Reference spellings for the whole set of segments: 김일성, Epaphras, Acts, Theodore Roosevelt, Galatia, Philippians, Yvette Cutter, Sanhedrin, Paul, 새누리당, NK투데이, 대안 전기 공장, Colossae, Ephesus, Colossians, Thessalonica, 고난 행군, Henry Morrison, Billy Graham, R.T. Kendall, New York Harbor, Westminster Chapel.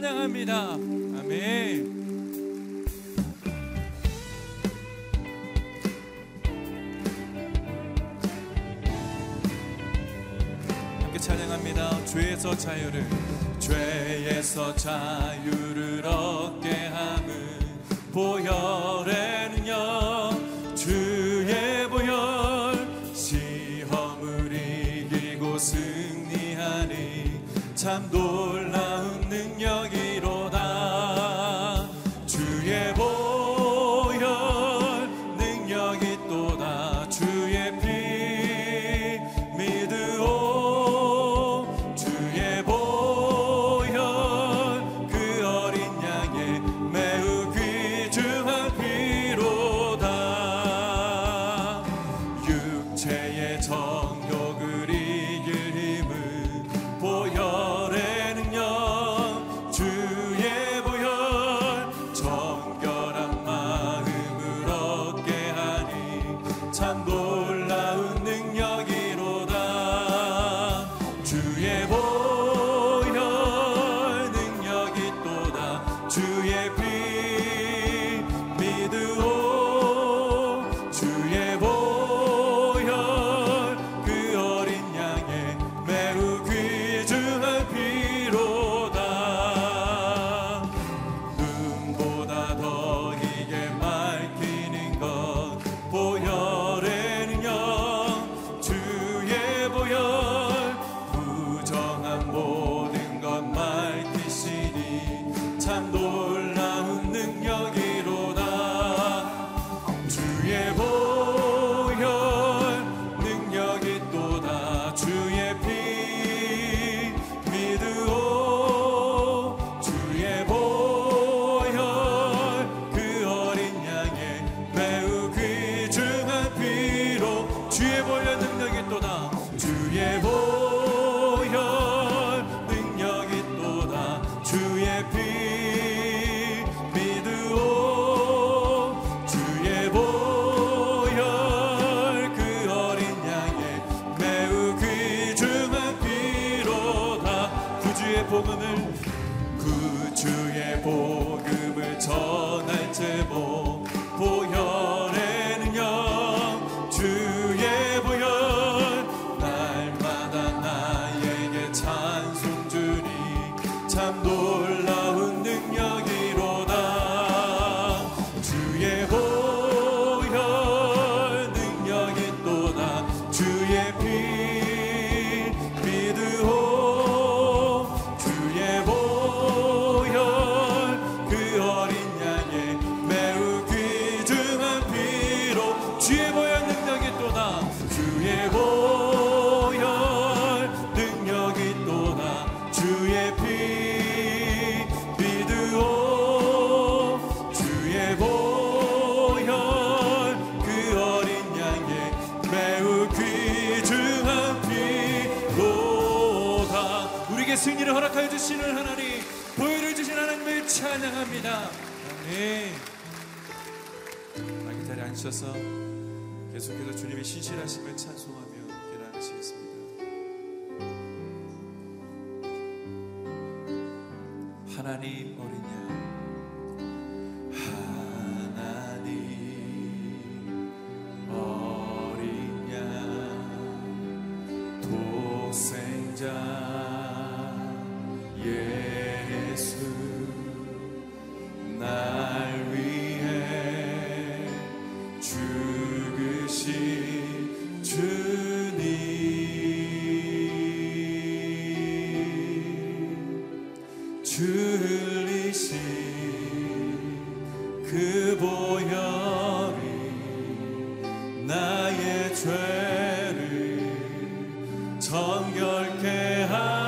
찬양합니다. 아멘. 함께 찬양합니다. 죄에서 자유를 얻게 함은 보혈의 능력, 주의 보혈, 시험을 이기고 승리하니 참 놀라운 능력이로다. 주의 보혈 능력이 또다. 주의 피 믿으오. 주의 보혈 그 어린 양의 매우 귀중한 피로다. 육체의 정욕을 이길 힘은 보혈, 참 놀라운 능력이로다. 주의 보혈 능력이 또다. 주의 피 믿으오. 주의 보혈 그 어린 양의 매우 귀중한 피로 주의 보혈 능력이 또다. 주의 보혈 능력이 또다. 주의 피 주의 복음을 전할 제목, 보혈의 능력, 주의 보혈, 날마다 나에게 찬송 주니 참 놀라운 능력이로다. 주의 보혈 능력이 또다. 주의 피 믿으오. 주의 보혈 그 어린 양의 매우 귀중한 피로 주의 보혈 능력이 또다. 주의 보혈 능력이 또다. 주의 피 믿으오. 주의 보혈 그 어린 양의 매우 귀중한 피로다. 우리에게 승리를 허락하여 주시는 하나님, 보혈을 주신 하나님을 찬양합니다. 아멘. 이 자리에 앉으셔서 계속해서 주님의 신실하심을 찬송하며 기도하시겠습니다. 하나님 어린 양, 하나님 어린 양, 독생자 예수 날 위해 죽으신 주님, 흘리신 그 보혈이 나의 죄를 정결케 하시고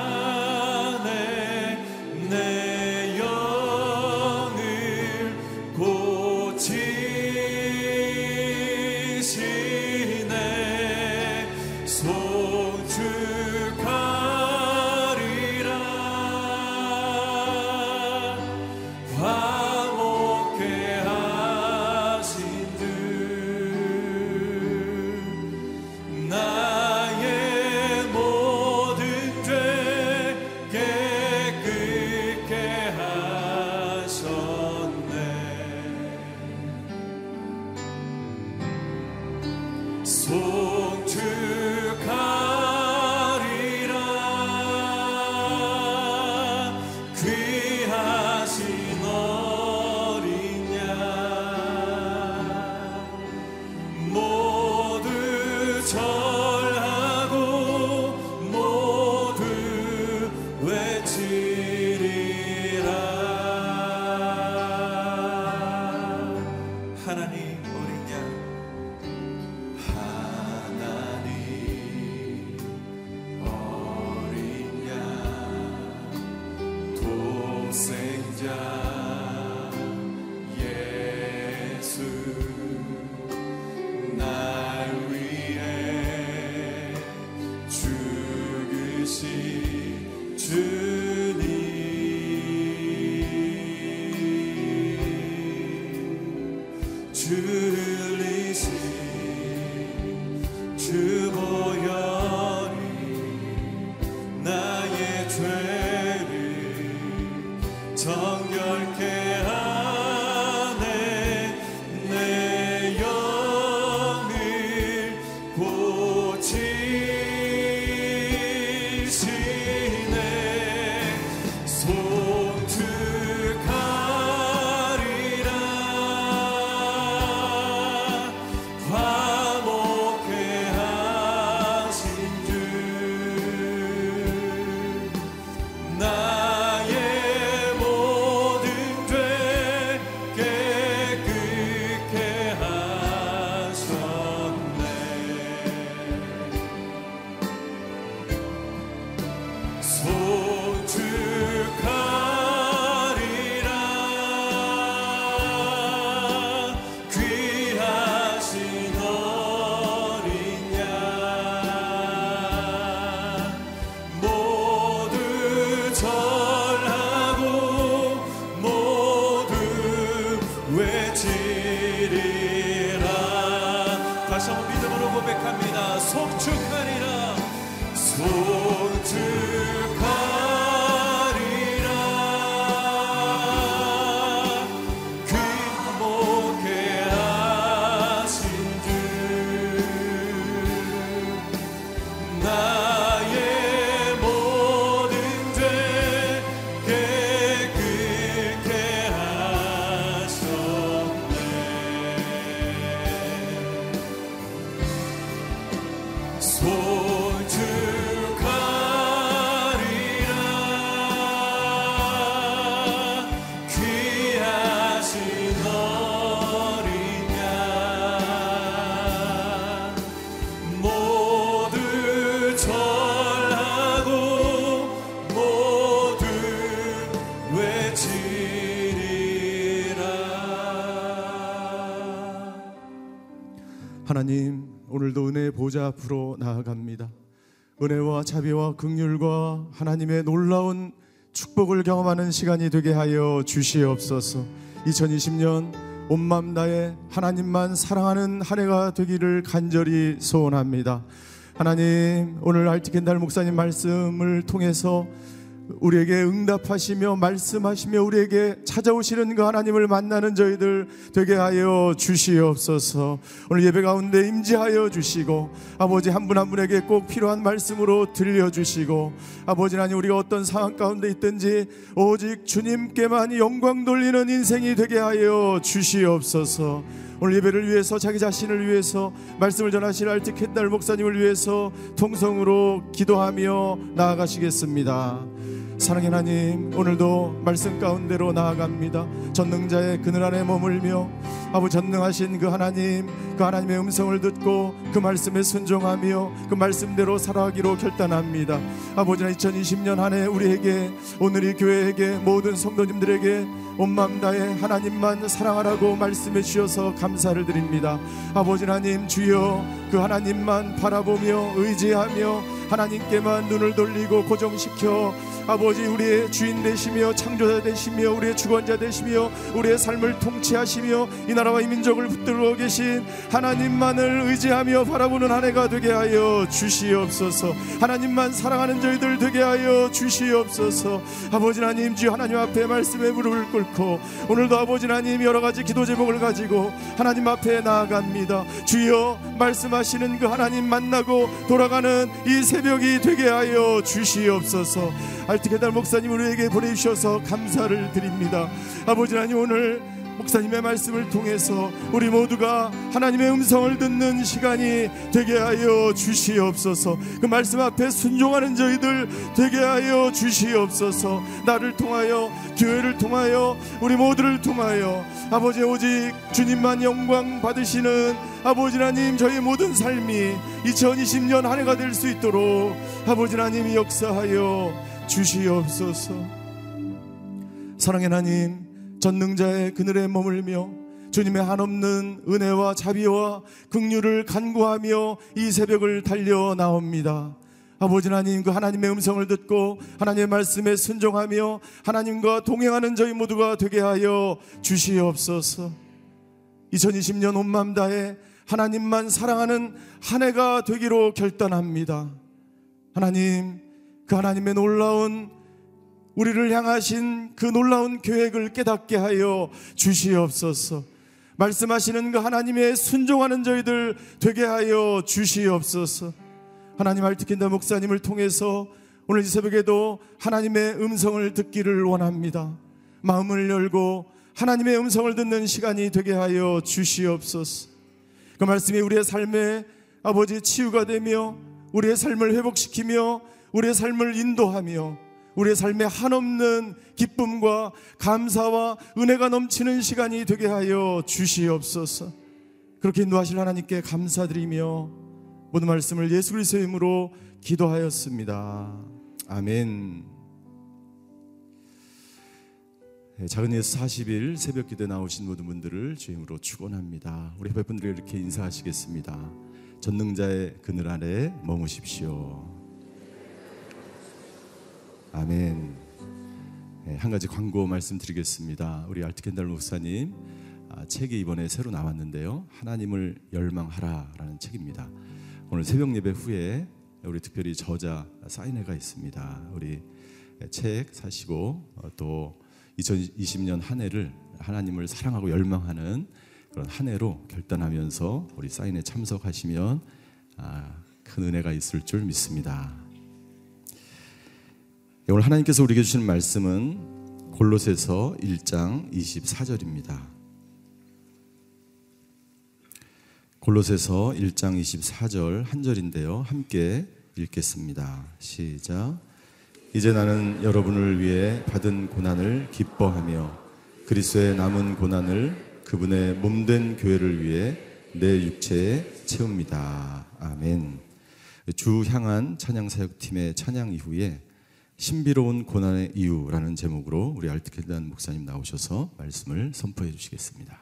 하나님, 오늘도 은혜의 보좌 앞으로 나아갑니다. 은혜와 자비와 긍휼과 하나님의 놀라운 축복을 경험하는 시간이 되게 하여 주시옵소서. 2020년 온 맘 다해 하나님만 사랑하는 한 해가 되기를 간절히 소원합니다. 하나님, 오늘 R.T. 켄달 목사님 말씀을 통해서 우리에게 응답하시며 말씀하시며 우리에게 찾아오시는 그 하나님을 만나는 저희들 되게 하여 주시옵소서. 오늘 예배 가운데 임재하여 주시고 아버지 한 분 한 분에게 꼭 필요한 말씀으로 들려주시고 아버지 하나님, 우리가 어떤 상황 가운데 있든지 오직 주님께만 영광 돌리는 인생이 되게 하여 주시옵소서. 오늘 예배를 위해서, 자기 자신을 위해서, 말씀을 전하실 R.T. 켄달 목사님을 위해서 통성으로 기도하며 나아가시겠습니다. 사랑의 하나님, 오늘도 말씀 가운데로 나아갑니다. 전능자의 그늘 안에 머물며 아버지 전능하신 그 하나님, 그 하나님의 음성을 듣고 그 말씀에 순종하며 그 말씀대로 살아가기로 결단합니다. 아버지 2020년 한 해 우리에게, 오늘 이 교회에게, 모든 성도님들에게 온 마음 다해 하나님만 사랑하라고 말씀해 주셔서 감사를 드립니다. 아버지 하나님, 주여 그 하나님만 바라보며 의지하며 하나님께만 눈을 돌리고 고정시켜 아버지 우리의 주인 되시며 창조자 되시며 우리의 주관자 되시며 우리의 삶을 통치하시며 이 나라와 이 민족을 붙들고 계신 하나님만을 의지하며 바라보는 한 해가 되게 하여 주시옵소서. 하나님만 사랑하는 저희들 되게 하여 주시옵소서. 아버지 하나님, 주 하나님 앞에 말씀에 무릎을 꿇고 오늘도 아버지 하나님 여러 가지 기도 제목을 가지고 하나님 앞에 나아갑니다. 주여, 말씀하시는 그 하나님 만나고 돌아가는 이 새벽이 되게 하여 주시옵소서. R.T. 켄달 목사님, 우리에게 보내주셔서 감사를 드립니다. 아버지 하나님, 오늘 목사님의 말씀을 통해서 우리 모두가 하나님의 음성을 듣는 시간이 되게 하여 주시옵소서. 그 말씀 앞에 순종하는 저희들 되게 하여 주시옵소서. 나를 통하여, 교회를 통하여, 우리 모두를 통하여 아버지 오직 주님만 영광 받으시는 아버지 하나님, 저희 모든 삶이 2020년 한 해가 될 수 있도록 아버지 하나님이 역사하여 주시옵소서. 사랑의 하나님, 전능자의 그늘에 머물며 주님의 한없는 은혜와 자비와 긍휼을 간구하며 이 새벽을 달려나옵니다. 아버지 하나님, 그 하나님의 음성을 듣고 하나님의 말씀에 순종하며 하나님과 동행하는 저희 모두가 되게 하여 주시옵소서. 2020년 온맘 다해 하나님만 사랑하는 한 해가 되기로 결단합니다. 하나님, 그 하나님의 놀라운 우리를 향하신 그 놀라운 계획을 깨닫게 하여 주시옵소서. 말씀하시는 그 하나님의 순종하는 저희들 되게 하여 주시옵소서. 하나님, R.T. Kendall 목사님을 통해서 오늘 이 새벽에도 하나님의 음성을 듣기를 원합니다. 마음을 열고 하나님의 음성을 듣는 시간이 되게 하여 주시옵소서. 그 말씀이 우리의 삶에 아버지 치유가 되며 우리의 삶을 회복시키며 우리의 삶을 인도하며 우리의 삶에 한없는 기쁨과 감사와 은혜가 넘치는 시간이 되게 하여 주시옵소서. 그렇게 인도하실 하나님께 감사드리며 모든 말씀을 예수 그리스도의 이름으로 기도하였습니다. 아멘. 작은 예수 40일 새벽 기도에 나오신 모든 분들을 주님으로 축원합니다. 우리 협회 분들에게 이렇게 인사하시겠습니다. 전능자의 그늘 아래 머무십시오. 아멘. 한 가지 광고 말씀드리겠습니다. 우리 R.T. Kendall 목사님 책이 이번에 새로 나왔는데요, 하나님을 열망하라라는 책입니다. 오늘 새벽 예배 후에 우리 특별히 저자 사인회가 있습니다. 우리 책 사시고 또 2020년 한 해를 하나님을 사랑하고 열망하는 그런 한 해로 결단하면서 우리 사인회 참석하시면 큰 은혜가 있을 줄 믿습니다. 오늘 하나님께서 우리에게 주시는 말씀은 골로새서 1장 24절입니다. 골로새서 1장 24절 한 절인데요, 함께 읽겠습니다. 시작. 이제 나는 여러분을 위해 받은 고난을 기뻐하며 그리스도의 남은 고난을 그분의 몸된 교회를 위해 내 육체에 채웁니다. 아멘. 주향한 찬양사역팀의 찬양 이후에 신비로운 고난의 이유라는 제목으로 우리 R.T. Kendall 목사님 나오셔서 말씀을 선포해 주시겠습니다.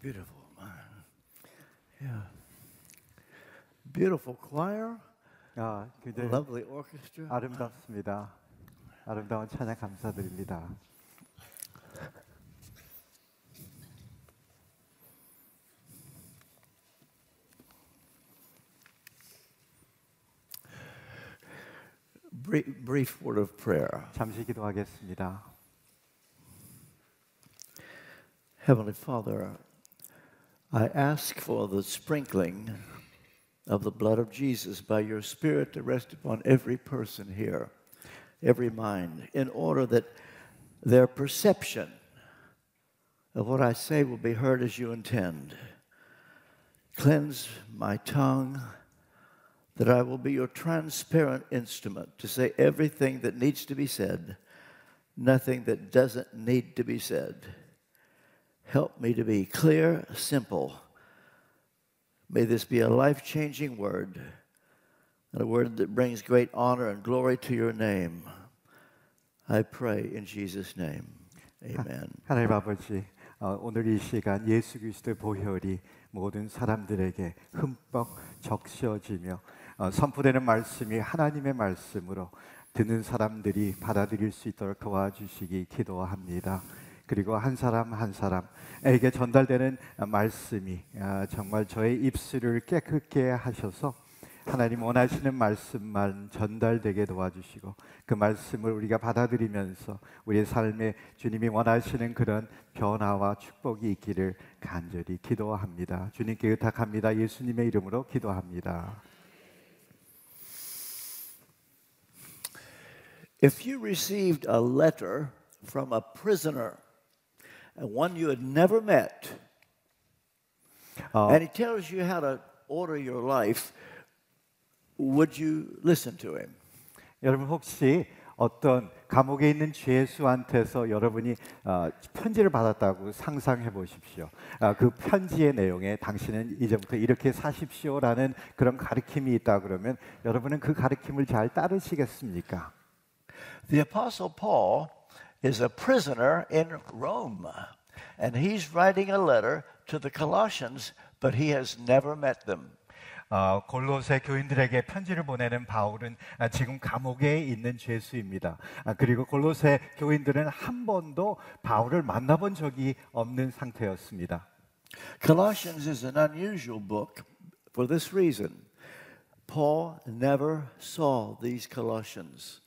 beautiful, man. Yeah. Beautiful choir. 아, 굉장히 lovely orchestra. 아름답습니다. 아름다운 찬양 감사드립니다. Brief word of prayer. 잠시 기도하겠습니다. Heavenly Father, I ask for the sprinkling of the blood of Jesus by your Spirit to rest upon every person here, every mind, in order that their perception of what I say will be heard as you intend. Cleanse my tongue, that I will be your transparent instrument to say everything that needs to be said, nothing that doesn't need to be said. Help me to be clear, simple. May this be a life-changing word, and a word that brings great honor and glory to your name. I pray in Jesus' name. Amen. 하나님 아버지, 오늘 이 시간 예수 그리스도의 보혈이 모든 사람들에게 흠뻑 적셔지며 선포되는 말씀이 하나님의 말씀으로 듣는 사람들이 받아들일 수 있도록 도와주시기 기도합니다. 그리고 한 사람 한 사람에게 전달되는 말씀이 정말 저의 입술을 깨끗게 하셔서 하나님 원하시는 말씀만 전달되게 도와주시고 그 말씀을 우리가 받아들이면서 우리의 삶에 주님이 원하시는 그런 변화와 축복이 있기를 간절히 기도합니다. 주님께 의탁합니다. 예수님의 이름으로 기도합니다. If you received a letter from a prisoner, one you had never met, and he tells you how to order your life, would you listen to him? 여러분 혹시 어떤 감옥에 있는 죄수한테서 여러분이 편지를 받았다고 상상해 보십시오. 그 편지의 내용에 당신은 이제부터 이렇게 사십시오라는 그런 가르침이 있다 그러면 여러분은 그 가르침을 잘 따르시겠습니까? The Apostle Paul is a prisoner in Rome, and he's writing a letter to the Colossians, but he has never met them. 골로새 교인들에게 편지를 보내는 바울은 지금 감옥에 있는 죄수입니다. 그리고 골로새 교인들은 한 번도 바울을 만나본 적이 없는 상태였습니다. Colossians is an unusual book for this reason. Paul never saw these Colossians.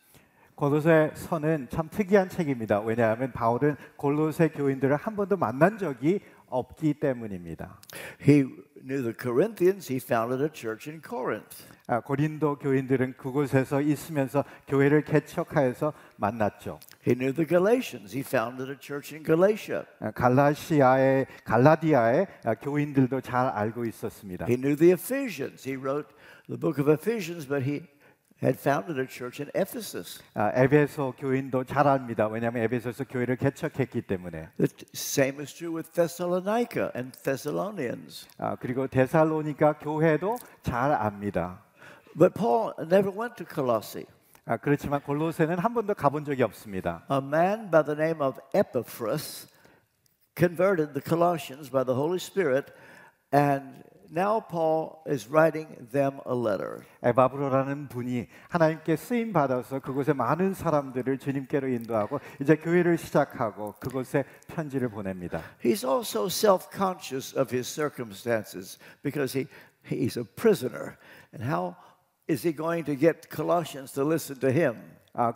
골로새서는 참 특이한 책입니다. 왜냐하면 바울은 골로새 교인들을 한 번도 만난 적이 없기 때문입니다. He knew the Corinthians. He founded a church in Corinth. 고린도 교인들은 그곳에서 있으면서 교회를 개척하여서 만났죠. He knew the Galatians. He founded a church in Galatia. 갈라디아의 교인들도 잘 알고 있었습니다. He knew the Ephesians. He wrote the book of Ephesians, but he had founded a church in Ephesus. 에베소 교인도 잘 압니다. 왜냐하면 에베소에서 교회를 개척했기 때문에. The same is true with Thessalonica and Thessalonians. 그리고 데살로니가 교회도 잘 압니다. But Paul never went to Colossae. 그렇지만 골로새는 한 번도 가본 적이 없습니다. A man by the name of Epaphras converted the Colossians by the Holy Spirit, and now Paul is writing them a letter. 에바브로라는 분이 하나님께 쓰임 받아서 그곳에 많은 사람들을 주님께로 인도하고 이제 교회를 시작하고 그곳에 편지를 보냅니다. He's also self-conscious of his circumstances because he's a prisoner, and how is he going to get Colossians to listen to him?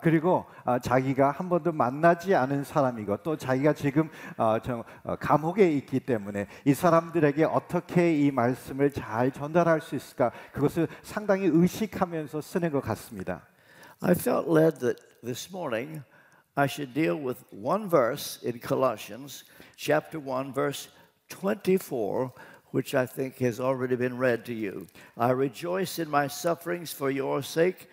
그리고 자기가 한 번도 만나지 않은 사람이고 또 자기가 지금 감옥에 있기 때문에 이 사람들에게 어떻게 이 말씀을 잘 전달할 수 있을까 그것을 상당히 의식하면서 쓰는 것 같습니다. I felt led that this morning I should deal with one verse in Colossians chapter 1 verse 24, which I think has already been read to you. I rejoice in my sufferings for your sake,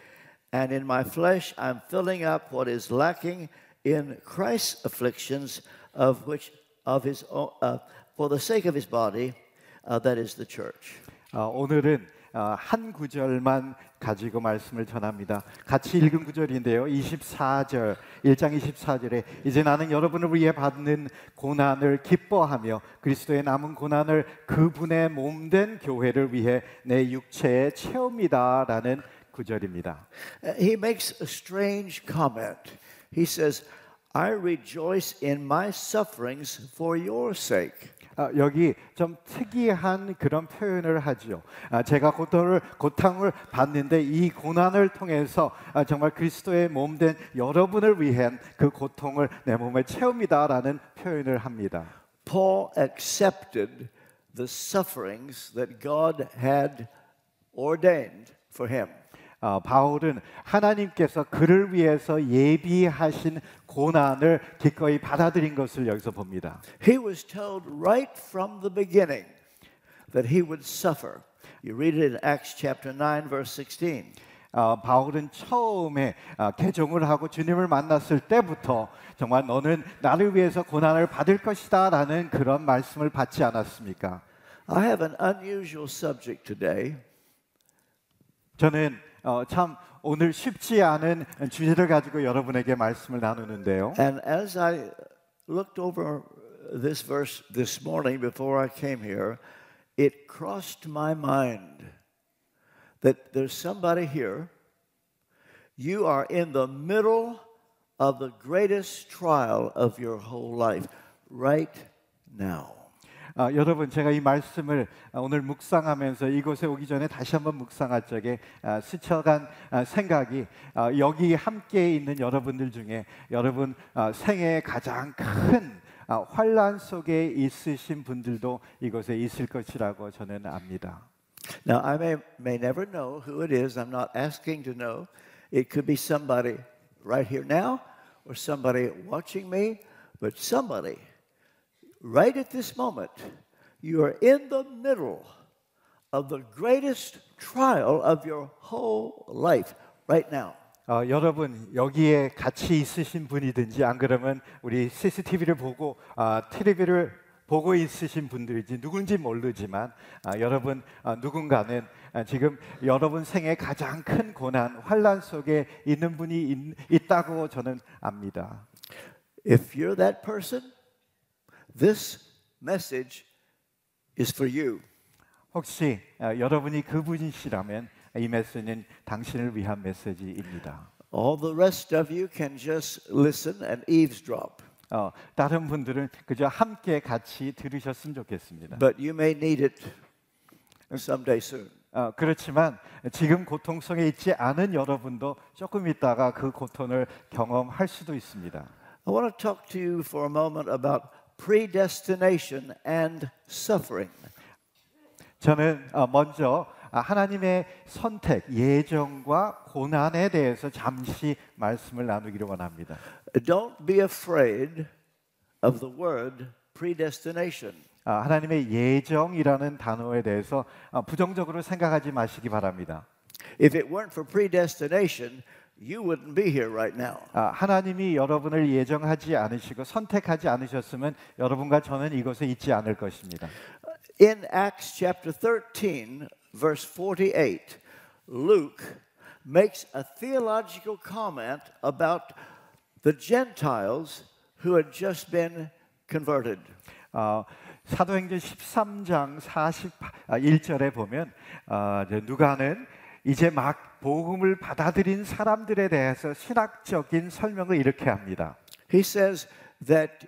and in my flesh I'm filling up what is lacking in Christ's afflictions, of which of his for the sake of his body, that is the church. 오늘은 한 구절만 가지고 말씀을 전합니다. 같이 읽은 구절인데요, 24절, 1장 24절에 이제 나는 여러분을 위해 받는 고난을 기뻐하며 그리스도의 남은 고난을 그분의 몸된 교회를 위해 내 육체에 채웁니다 라는 구절입니다. He makes a strange comment. He says, I rejoice in my sufferings for your sake. 여기 좀 특이한 그런 표현을 하죠. 제가 고통을 받는데 이 고난을 통해서 정말 그리스도의 몸된 여러분을 위한 그 고통을 내 몸에 채웁니다라는 표현을 합니다. Paul accepted the sufferings that God had ordained for him. 바울은 하나님께서 그를 위해서 예비하신 고난을 기꺼이 받아들인 것을 여기서 봅니다. He was told right from the beginning that he would suffer. You read it in Acts chapter 9 verse 16. 바울은 처음에 개종을 하고 주님을 만났을 때부터 정말 너는 나를 위해서 고난을 받을 것이다 라는 그런 말씀을 받지 않았습니까? I have an unusual subject today. 저는 참 오늘 쉽지 않은 주제를 가지고 여러분에게 말씀을 나누는데요. And as I looked over this verse this morning before I came here, it crossed my mind that there's somebody here. You are in the middle of the greatest trial of your whole life right now. 여러분, 제가 이 말씀을 오늘 묵상하면서 이곳에 오기 전에 다시 한번 묵상할 적에 스쳐간 생각이 여기 함께 있는 여러분들 중에 여러분 생애의 가장 큰 환란 속에 있으신 분들도 이곳에 있을 것이라고 저는 압니다. Now I may never know who it is. I'm not asking to know. It could be somebody right here now or somebody watching me, but somebody Right at this moment, you are in the middle of the greatest trial of your whole life right now. 여러분 여기에 같이 있으신 분이든지 안 그러면 우리 CCTV를 보고 TV를 보고 있으신 분들이지 누군지 모르지만 여러분 누군가는 지금 여러분 생애 가장 큰 고난, 환란 속에 있는 분이 있다고 저는 압니다. If you're that person, This message is for you. 혹시 여러분이 그분이시라면 이 메시지는 당신을 위한 메시지입니다. All the rest of you can just listen and eavesdrop. 다른 분들은 그저 함께 같이 들으셨으면 좋겠습니다. But you may need it someday soon. 그렇지만 지금 고통성에 있지 않은 여러분도 조금 있다가 그 고통을 경험할 수도 있습니다. I want to talk to you for a moment about predestination and suffering. 저는 먼저 하나님의 선택, 예정과 고난에 대해서 잠시 말씀을 나누기로 원합니다. Don't be afraid of the word predestination. 하나님의 예정이라는 단어에 대해서 부정적으로 생각하지 마시기 바랍니다. If it weren't for predestination, You wouldn't be here right now. 하나님이 여러분을 예정하지 않으시고 선택하지 않으셨으면 여러분과 저는 이곳에 있지 않을 것입니다. In Acts chapter 13 verse 48, Luke makes a theological comment about the Gentiles who had just been converted. 사도행전 13장 41절에 보면 누가는 이제 막 복음을 받아들인 사람들에 대해서 신학적인 설명을 이렇게 합니다. He says that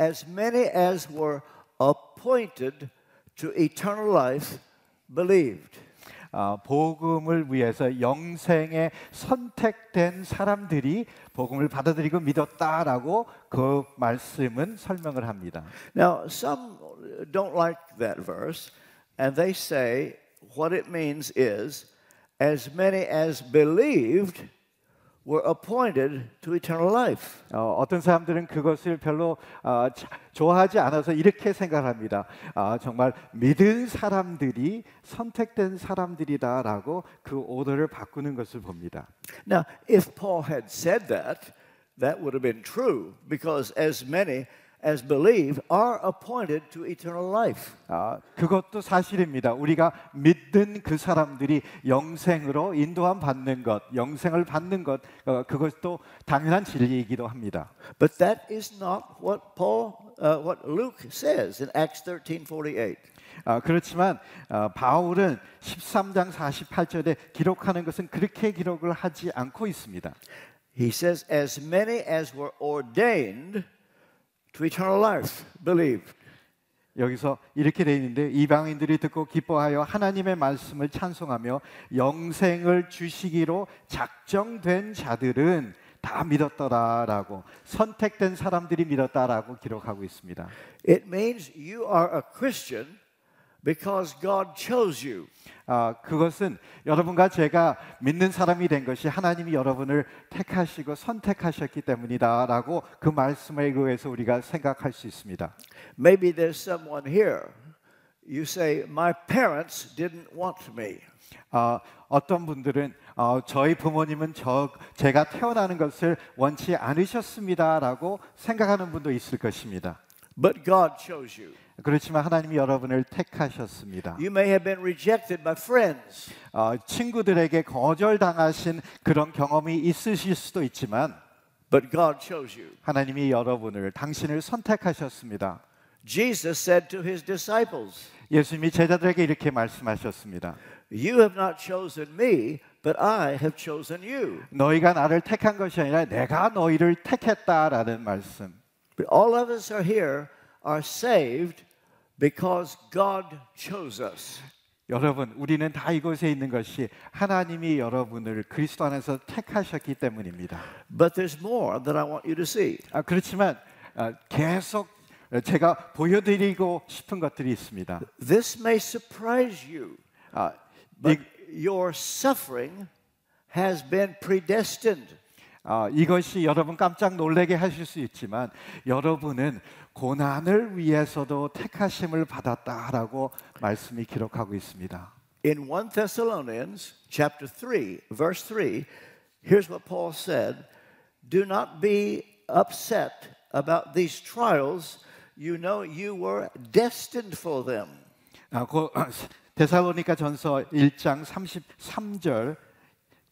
as many as were appointed to eternal life believed. 복음을 위해서 영생에 선택된 사람들이 복음을 받아들이고 믿었다라고 그 말씀은 설명을 합니다. Now some don't like that verse and they say what it means is As many as believed were appointed to eternal life. 어떤 사람들은 그것을 별로 좋아하지 않아서 이렇게 생각합니다. 정말 믿은 사람들이 선택된 사람들이다라고 그 오더를 바꾸는 것을 봅니다. Now, if Paul had said that, that would have been true because as many as believe are appointed to eternal life. 아, 그것도 사실입니다. 우리가 믿는 그 사람들이 영생으로 인도함 받는 것, 영생을 받는 것, 그것도 당연한 진리이기도 합니다. But that is not what Paul, what Luke says in Acts 13:48. 아, 그렇지만 바울은 13장 48절에 기록하는 것은 그렇게 기록을 하지 않고 있습니다. He says, as many as were ordained to eternal life believed. 여기서 이렇게 돼 있는데 이방인들이 듣고 기뻐하여 하나님의 말씀을 찬송하며 영생을 주시기로 작정된 자들은 다 믿었더라라고 선택된 사람들이 믿었다라고 기록하고 있습니다. It means you are a Christian because God chose you. 아, 그것은 여러분과 제가 믿는 사람이 된 것이 하나님이 여러분을 택하시고 선택하셨기 때문이다라고 그 말씀에 의해서 우리가 생각할 수 있습니다. Maybe there's someone here. You say, my parents didn't want me. 아, 어떤 분들은 저희 부모님은 제가 태어나는 것을 원치 않으셨습니다라고 생각하는 분도 있을 것입니다. But God chose you. 그렇지만 하나님이 여러분을 택하셨습니다. You may have been rejected by friends. 친구들에게 거절당하신 그런 경험이 있으실 수도 있지만, but God chose you. 하나님이 여러분을 당신을 선택하셨습니다. Jesus said to his disciples. 예수님이 제자들에게 이렇게 말씀하셨습니다. You have not chosen me, but I have chosen you. 너희가 나를 택한 것이 아니라 내가 너희를 택했다라는 말씀. But all of us are here, are saved. Because God chose us. 여러분, 우리는 다 이곳에 있는 것이 하나님이 여러분을 그리스도 안에서 택하셨기 때문입니다. But there's more that I want you to see. 아, 그렇지만 계속 제가 보여드리고 싶은 것들이 있습니다. This may surprise you. 아, but your suffering has been predestined. 이것이 여러분 깜짝 놀라게 하실 수 있지만 여러분은 고난을 위해서도 택하심을 받았다라고 말씀이 기록하고 있습니다. In 1 Thessalonians chapter 3 verse 3 here's what Paul said, do not be upset about these trials, you know you were destined for them. 데살로니가 전서 1장 33절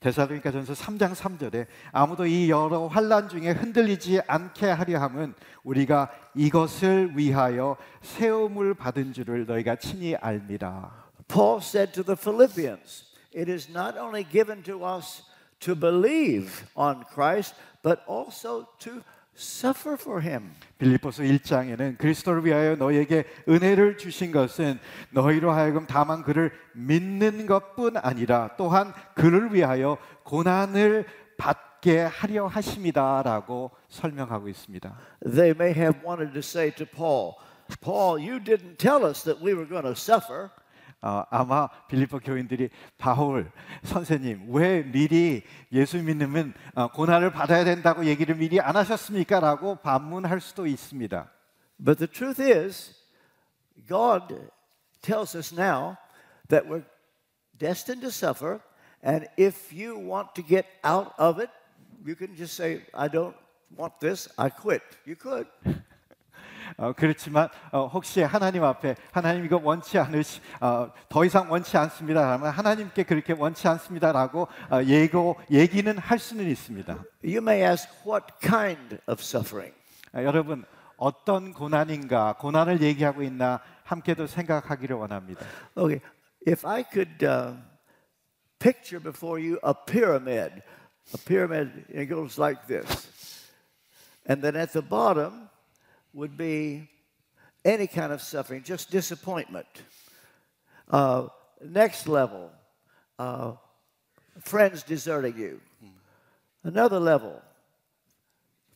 데살로니가전서 3장 3절에 아무도 이 여러 환난 중에 흔들리지 않게 하려 함은 우리가 이것을 위하여 세움을 받은 줄을 너희가 친히 알미라. Paul said to the Philippians, it is not only given to us to believe on Christ, but also to suffer for him. 빌립보서 1장에는 그리스도를 위하여 너희에게 은혜를 주신 것은 너희로 하여금 다만 그를 믿는 것뿐 아니라 또한 그를 위하여 고난을 받게 하려 하심이다라고 설명하고 있습니다. They may have wanted to say to Paul, Paul, you didn't tell us that we were going to suffer. 아마 빌립보 교인들이 바울 선생님 왜 미리 예수 믿으면 고난을 받아야 된다고 얘기를 미리 안 하셨습니까? 라고 반문할 수도 있습니다. But the truth is, God tells us now that we're destined to suffer, and if you want to get out of it, you can just say, I don't want this, I quit. You could. 그렇지만 혹시 하나님 앞에 하나님 이거 원치 않으시 더 이상 원치 않습니다. 하나님께 그렇게 원치 않습니다라고 얘기는 할 수는 있습니다. You may ask what kind of suffering. 여러분 어떤 고난인가 고난을 얘기하고 있나 함께도 생각하기를 원합니다. Okay, if I could picture before you a pyramid it goes like this, and then at the bottom. would be any kind of suffering, just disappointment. Next level, friends deserting you. Another level,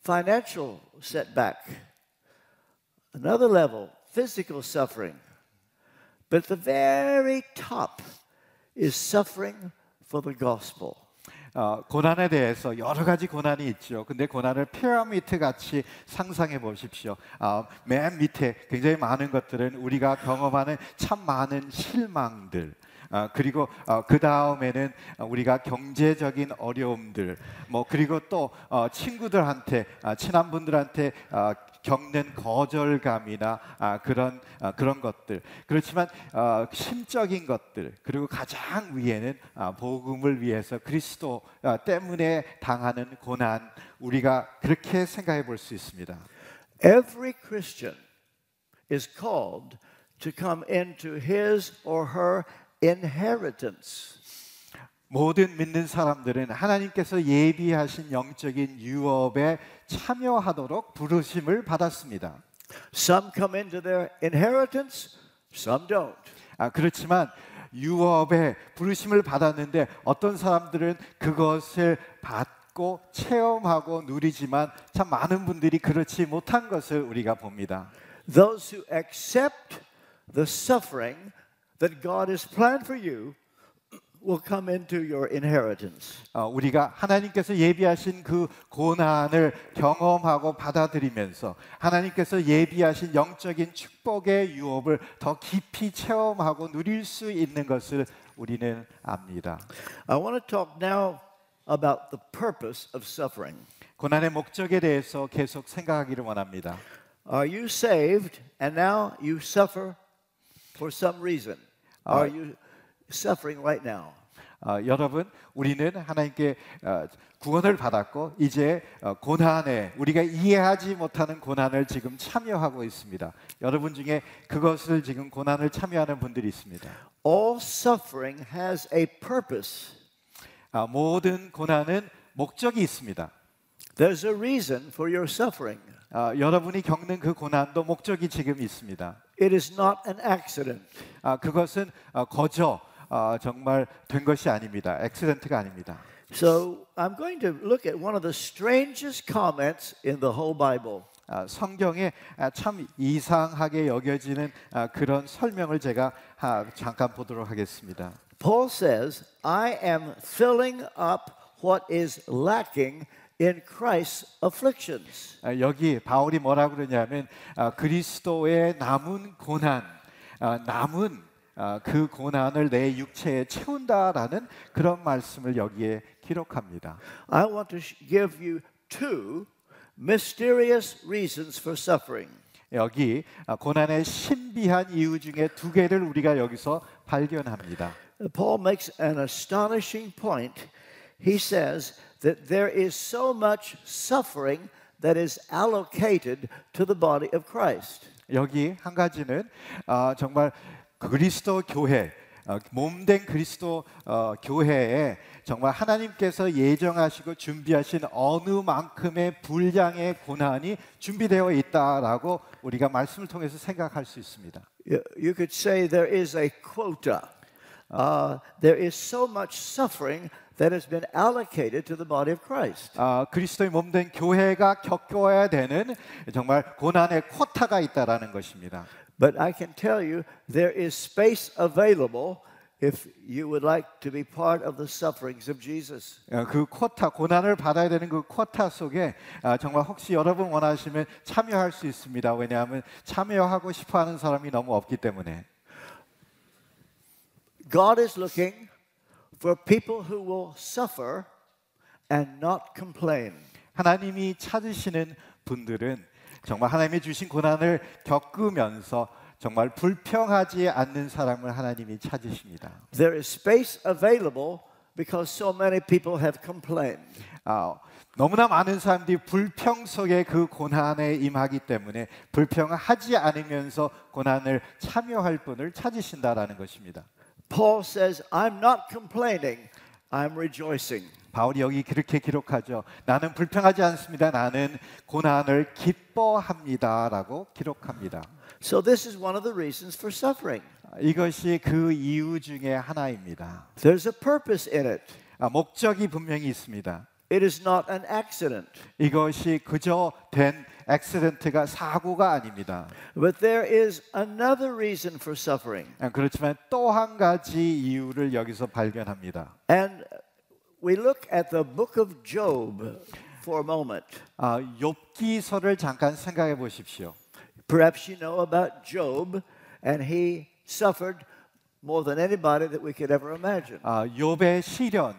financial setback. Another level, physical suffering. But at the very top is suffering for the gospel. 고난에 대해서 여러 가지 고난이 있죠. 근데 고난을 피라미드 같이 상상해 보십시오. 맨 밑에 굉장히 많은 것들은 우리가 경험하는 참 많은 실망들. 그리고 그 다음에는 우리가 경제적인 어려움들, 뭐 그리고 또 친구들한테 친한 분들한테 겪는 거절감이나 그런 것들, 그렇지만 심적인 것들, 그리고 가장 위에는 복음을 위해서 그리스도 때문에 당하는 고난, 우리가 그렇게 생각해 볼 수 있습니다. Every Christian is called to come into his or her inheritance. 모든 믿는 사람들은 하나님께서 예비하신 영적인 유업에 참여하도록 부르심을 받았습니다. Some come into their inheritance, some don't. 그렇지만 유업에 부르심을 받았는데 어떤 사람들은 그것을 받고 체험하고 누리지만 참 많은 분들이 그렇지 못한 것을 우리가 봅니다. Those who accept the suffering that God has planned for you will come into your inheritance. 우리가 하나님께서 예비하신 그 고난을 경험하고 받아들이면서 하나님께서 예비하신 영적인 축복의 유업을 더 깊이 체험하고 누릴 수 있는 것을 우리는 압니다. I want to talk now about the purpose of suffering. 고난의 목적에 대해서 계속 생각하기를 원합니다. Are you saved and now you suffer for some reason? Are you suffering right now? 여러분, 우리는 하나님께 구원을 받았고 이제 고난에, 우리가 이해하지 못하는 고난을 지금 참여하고 있습니다. 여러분 중에 그것을 지금 고난을 참여하는 분들이 있습니다. All suffering has a purpose. 모든 고난은 목적이 있습니다. There's a reason for your suffering. 여러분이 겪는 그 고난도 목적이 지금 있습니다. It is not an accident. 그것은 거저 정말 된 것이 아닙니다. 액시던트가 아닙니다. So I'm going to look at one of the strangest comments in the whole Bible. 성경에 참 이상하게 여겨지는 그런 설명을 제가 잠깐 보도록 하겠습니다. Paul says, I am filling up what is lacking in Christ's afflictions. 여기 바울이 뭐라고 그러냐면 그리스도의 남은 고난, 그 고난을 내 육체에 채운다라는 그런 말씀을 여기에 기록합니다. I want to give you two mysterious reasons for suffering. 여기 고난의 신비한 이유 중에 두 개를 우리가 여기서 발견합니다. Paul makes an astonishing point. He says that there is so much suffering that is allocated to the body of Christ. 여기 한 가지는 정말 그리스도 교회, 몸된 그리스도 교회에 정말 하나님께서 예정하시고 준비하신 어느 만큼의 분량의 고난이 준비되어 있다라고 우리가 말씀을 통해서 생각할 수 있습니다. You could say there is a quota. There is so much suffering that has been allocated to the body of Christ. 그리스도의 몸된 교회가 겪어야 되는 정말 고난의 쿼타가 있다라는 것입니다. But I can tell you there is space available if you would like to be part of the sufferings of Jesus. 그 쿼타, 고난을 받아야 되는 그 쿼타 속에 정말 혹시 여러분 원하시면 참여할 수 있습니다. 왜냐하면 참여하고 싶어하는 사람이 너무 없기 때문에. God is looking for people who will suffer and not complain. 하나님이 찾으시는 분들은 정말 하나님이 주신 고난을 겪으면서 정말 불평하지 않는 사람을 하나님이 찾으십니다. There is space available because so many people have complained. 너무나 많은 사람들이 불평 속에 그 고난에 임하기 때문에 불평하지 않으면서 고난을 참여할 분을 찾으신다라는 것입니다. Paul says, I'm not complaining, I'm rejoicing. 바울이 여기 그렇게 기록하죠. 나는 불평하지 않습니다. 나는 고난을 기뻐합니다라고 기록합니다. So this is one of the reasons for suffering. 이것이 그 이유 중에 하나입니다. There's a purpose in it. 목적이 분명히 있습니다. It is not an accident. 이것이 그저 된 액시던트가 사고가 아닙니다. But there is another reason for suffering. 그렇지만 또 한 가지 이유를 여기서 발견합니다. And we look at the book of Job for a moment. 욥기서를 잠깐 생각해 보십시오. Perhaps you know about Job, and he suffered more than anybody that we could ever imagine. 욥의 시련,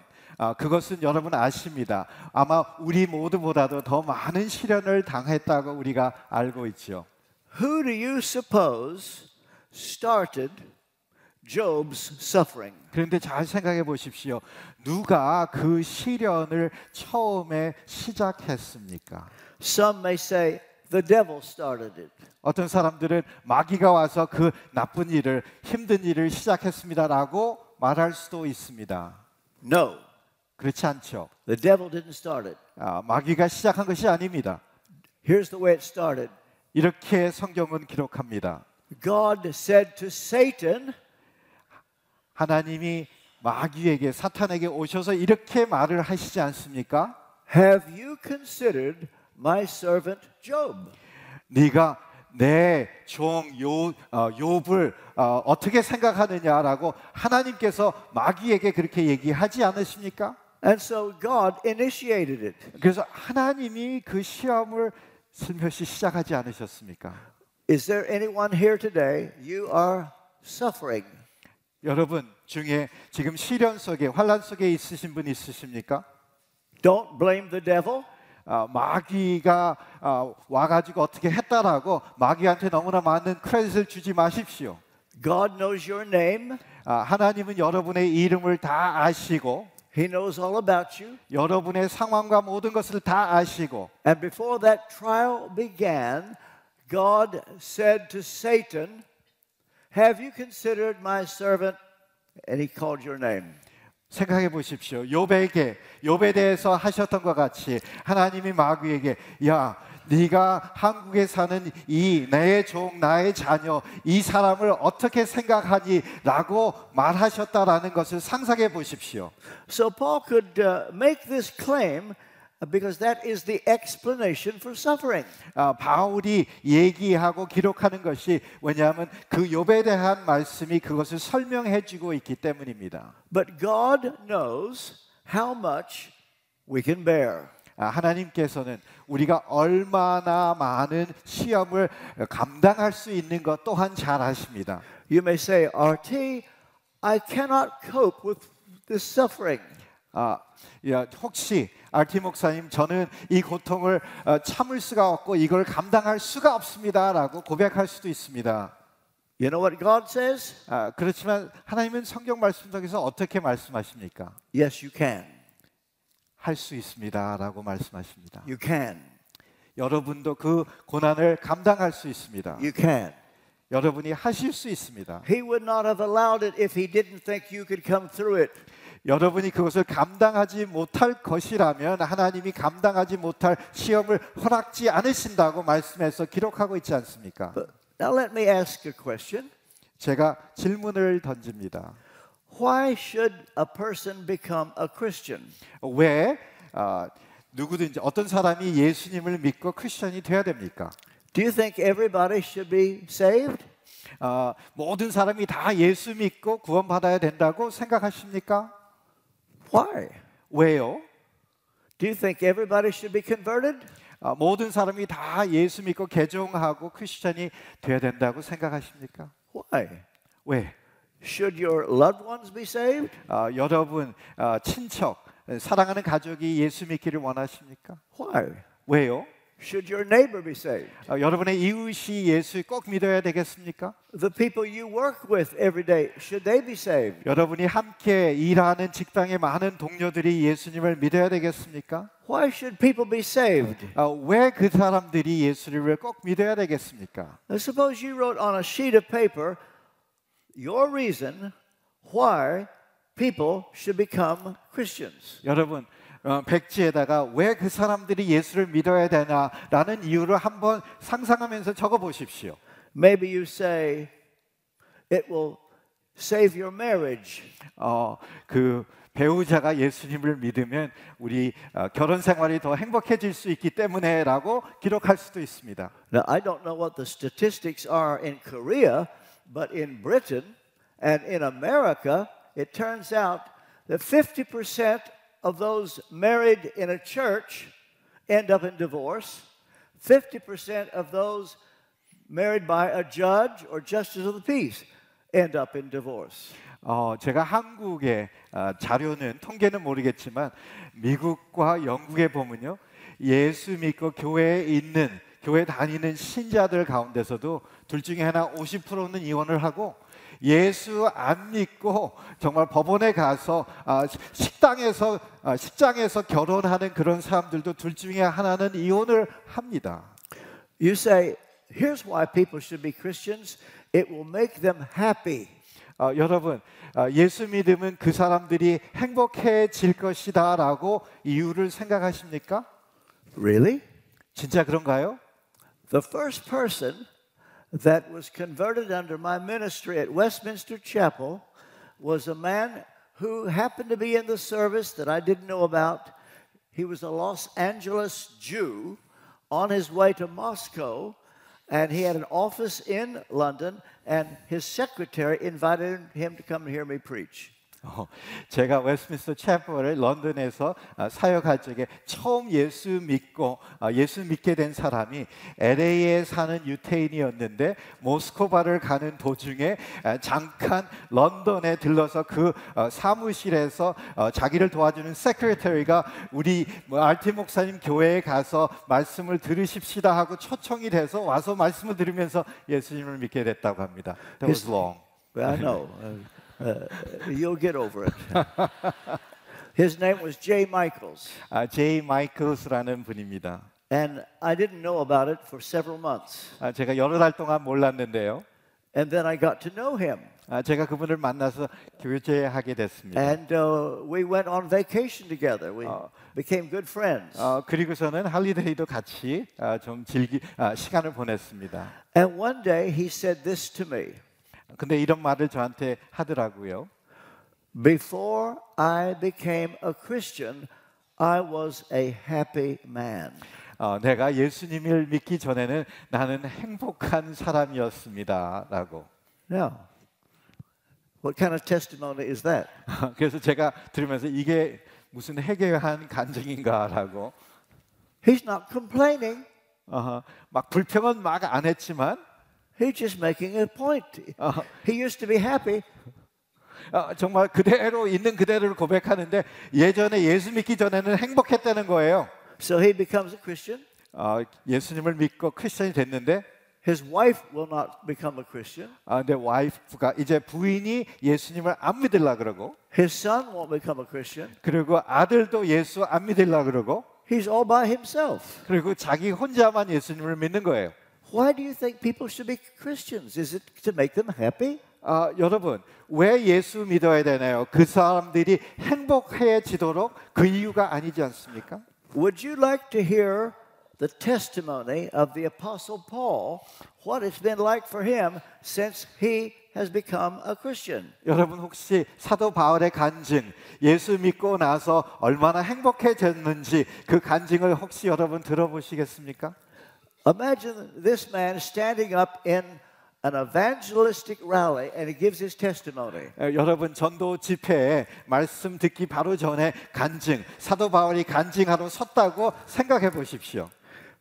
그것은 여러분 아십니다. 아마 우리 모두보다도 더 많은 시련을 당했다고 우리가 알고 있죠. Who do you suppose started Job's suffering? 그런데 잘 생각해 보십시오. 누가 그 시련을 처음에 시작했습니까? Some may say the devil started it. 어떤 사람들은 마귀가 와서 그 나쁜 일을, 힘든 일을 시작했습니다라고 말할 수도 있습니다. No. 그렇지 않죠. The devil didn't start it. 마귀가 시작한 것이 아닙니다. Here's the way it started. 이렇게 성경은 기록합니다. God said to Satan, 하나님이 마귀에게, 사탄에게 오셔서 이렇게 말을 하시지 않습니까? Have you considered my servant Job? 네가 내 종 욥을 어떻게 생각하느냐라고 하나님께서 마귀에게 그렇게 얘기하지 않으십니까? And so God initiated it. 그래서 하나님이 그 시험을 슬며시 시작하지 않으셨습니까? Is there anyone here today? You are suffering. 여러분 중에 지금 시련 속에, 환난 속에 있으신 분 있으십니까? Don't blame the devil. 마귀가 와가지고 어떻게 했다라고 마귀한테 너무나 많은 크레딧을 주지 마십시오. God knows your name. 하나님은 여러분의 이름을 다 아시고, He knows all about you. 여러분의 상황과 모든 것을 다 아시고. And before that trial began, God said to Satan, "Have you considered my servant?" And He called your name. 생각해 보십시오. 욥에게, 욥에 대해서 하셨던 것 같이 하나님이 마귀에게, 야, 네가 한국에 사는 이 내 종, 나의 자녀, 이 사람을 어떻게 생각하니라고 말하셨다라는 것을 상상해 보십시오. So Paul could make this claim because that is the explanation for suffering. 바울이 얘기하고 기록하는 것이 왜냐하면 그 욥에 대한 말씀이 그것을 설명해주고 있기 때문입니다. But God knows how much we can bear. 하나님께서는 우리가 얼마나 많은 시험을 감당할 수 있는 것 또한 잘 아십니다. You may say, R.T., I cannot cope with this suffering. 혹시 R.T. 목사님, 저는 이 고통을 참을 수가 없고 이걸 감당할 수가 없습니다라고 고백할 수도 있습니다. You know what God says? 그렇지만 하나님은 성경 말씀 속에서 어떻게 말씀하십니까? Yes, you can. 할 수 있습니다라고 말씀하십니다. You can. 여러분도 그 고난을 감당할 수 있습니다. You can. 여러분이 하실 수 있습니다. He would not have allowed it if he didn't think you could come through it. 여러분이 그것을 감당하지 못할 것이라면 하나님이 감당하지 못할 시험을 허락지 않으신다고 말씀해서 기록하고 있지 않습니까? But now let me ask a question. 제가 질문을 던집니다. Why should a person become a Christian? 왜 누구든지 어떤 사람이 예수님을 믿고 크리스천이 되어야 됩니까? Do you think everybody should be saved? 모든 사람이 다 예수 믿고 구원받아야 된다고 생각하십니까? Why? 왜요? Do you think everybody should be converted? 모든 사람이 다 예수 믿고 개종하고 크리스천이 되어야 된다고 생각하십니까? Why? 왜? Should your loved ones be saved? 여러분 친척, 사랑하는 가족이 예수 믿기를 원하십니까? Why? 왜요? Should your neighbor be saved? 여러분의 이웃이 예수 꼭 믿어야 되겠습니까? The people you work with every day, should they be saved? 여러분이 함께 일하는 직장의 많은 동료들이 예수님을 믿어야 되겠습니까? Why should people be saved? 왜 그 사람들이 예수를 꼭 믿어야 되겠습니까? Suppose you wrote on a sheet of paper your reason why people should become Christians. 여러분 백지에다가 왜 그 사람들이 예수를 믿어야 되나라는 이유를 한번 상상하면서 적어 보십시오. Maybe you say it will save your marriage. 그 배우자가 예수님을 믿으면 우리 결혼 생활이 더 행복해질 수 있기 때문에라고 기록할 수도 있습니다. Now, I don't know what the statistics are in Korea. But in Britain and in America, it turns out that 50% of those married in a church end up in divorce. 50% of those married by a judge or justice of the peace end up in divorce. 제가 한국의 자료는 통계는 모르겠지만 미국과 영국에 보면요, 예수 믿고 교회 다니는 신자들 가운데서도 둘 중에 하나 50%는 이혼을 하고, 예수 안 믿고 정말 법원에 가서 식장에서 결혼하는 그런 사람들도 둘 중에 하나는 이혼을 합니다. You say, here's why people should be Christians. It will make them happy. 여러분, 예수 믿으면 그 사람들이 행복해질 것이다라고 이유를 생각하십니까? Really? 진짜 그런가요? The first person that was converted under my ministry at Westminster Chapel was a man who happened to be in the service that I didn't know about. He was a Los Angeles Jew on his way to Moscow, and he had an office in London, and his secretary invited him to come hear me preach. 제가 웨스트민스터 챔버를 런던에서 사역할 적에 처음 예수 믿게 된 사람이 LA에 사는 유태인이었는데, 모스크바를 가는 도중에 잠깐 런던에 들러서 그 사무실에서 자기를 도와주는 세크레터리가 우리 R.T. 목사님 교회에 가서 말씀을 들으십시다 하고 초청이 돼서 와서 말씀을 들으면서 예수님을 믿게 됐다고 합니다. That was long. Well, I know. You'll get over it. His name was J. Michaels. J. Michaels라는 분입니다. And I didn't know about it for several months. 제가 여러 달 동안 몰랐는데요. And then I got to know him. 제가 그분을 만나서 교제하게 됐습니다. And we went on vacation together. We became good friends. 그리고서는 할리데이도 같이 좀 시간을 보냈습니다. And one day he said this to me. 근데 이런 말을 저한테 하더라고요. Before I became a Christian, I was a happy man. 내가 예수님을 믿기 전에는 나는 행복한 사람이었습니다라고. Now, what kind of testimony is that? 그래서 제가 들으면서 이게 무슨 해괴한 간증인가라고. He's not complaining. 막 불평은 막 안 했지만. He's just making a point. He used to be happy. 정말 그대로 있는 그대로를 고백하는데 예전에 예수 믿기 전에는 행복했다는 거예요. So he becomes a Christian. 예수님을 믿고 크리스천이 됐는데. His wife will not become a Christian. 근데 와이프가 이제 부인이 예수님을 안 믿으려 그러고. His son won't become a Christian. 그리고 아들도 예수 안 믿으려 그러고. He's all by himself. 그리고 자기 혼자만 예수님을 믿는 거예요. Why do you think people should be Christians? Is it to make them happy? 여러분, 왜 예수 믿어야 되나요? 그 사람들이 행복해지도록 그 이유가 아니지 않습니까? Would you like to hear the testimony of the Apostle Paul? What it's been like for him since he has become a Christian? 여러분 혹시 사도 바울의 간증, 예수 믿고 나서 얼마나 행복해졌는지 그 간증을 혹시 여러분 들어보시겠습니까? Imagine this man standing up in an evangelistic rally and he gives his testimony. 여러분 전도 집회에 말씀 듣기 바로 전에 간증, 사도 바울이 간증하러 섰다고 생각해 보십시오.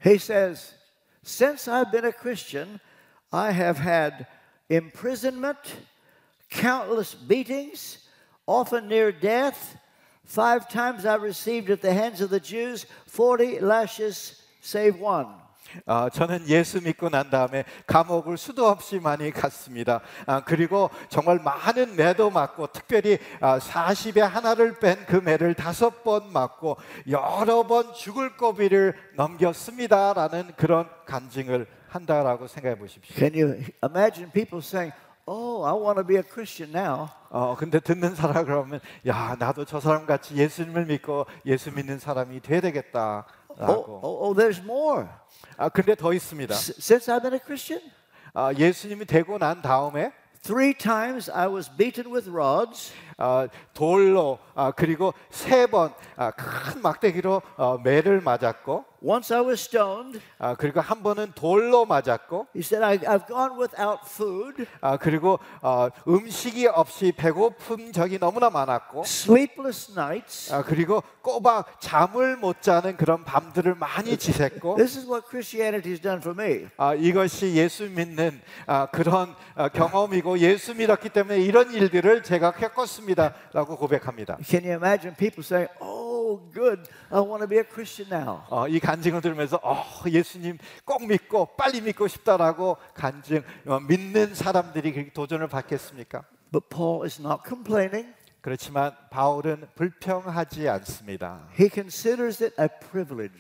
He says, "Since I've been a Christian, I have had imprisonment, countless beatings, often near death. 5 times I received at the hands of the Jews 40 lashes save one." 저는 예수 믿고 난 다음에 감옥을 수도 없이 많이 갔습니다. 그리고 정말 많은 매도 맞고, 특별히 40에 하나를 뺀 그 매를 5번 맞고 여러 번 죽을 고비를 넘겼습니다라는 그런 간증을 한다라고 생각해 보십시오. Can you imagine people saying, "Oh, I want to be a Christian now." 근데 듣는 사람 그러면, 야, 나도 저 사람 같이 예수님을 믿고 예수 믿는 사람이 돼야 되겠다. There's more. 근데 더 있습니다. Since I've been a Christian, 예수님이 되고 난 다음에 3 times I was beaten with rods. 돌로 그리고 3번 큰 막대기로 매를 맞았고. Once I was stoned. 아, 그리고 한 번은 돌로 맞았고. He said, I've gone without food. 아, 그리고 음식이 없이 배고픈 적이 너무나 많았고. Sleepless nights. 아, 그리고 꼬박 잠을 못 자는 그런 밤들을 많이 지샜고. This is what Christianity's done for me. 아, 이것이 예수 믿는 그런 경험이고 예수 믿었기 때문에 이런 일들을 제가 겪었습니다라고 고백합니다. Can you imagine people saying, "Oh, good. I want to be a Christian now." 이 간증을 들으면서 예수님 꼭 믿고 빨리 믿고 싶다라고 간증 믿는 사람들이 도전을 받겠습니까? But Paul is not complaining. 그렇지만 바울은 불평하지 않습니다. He considers it a privilege.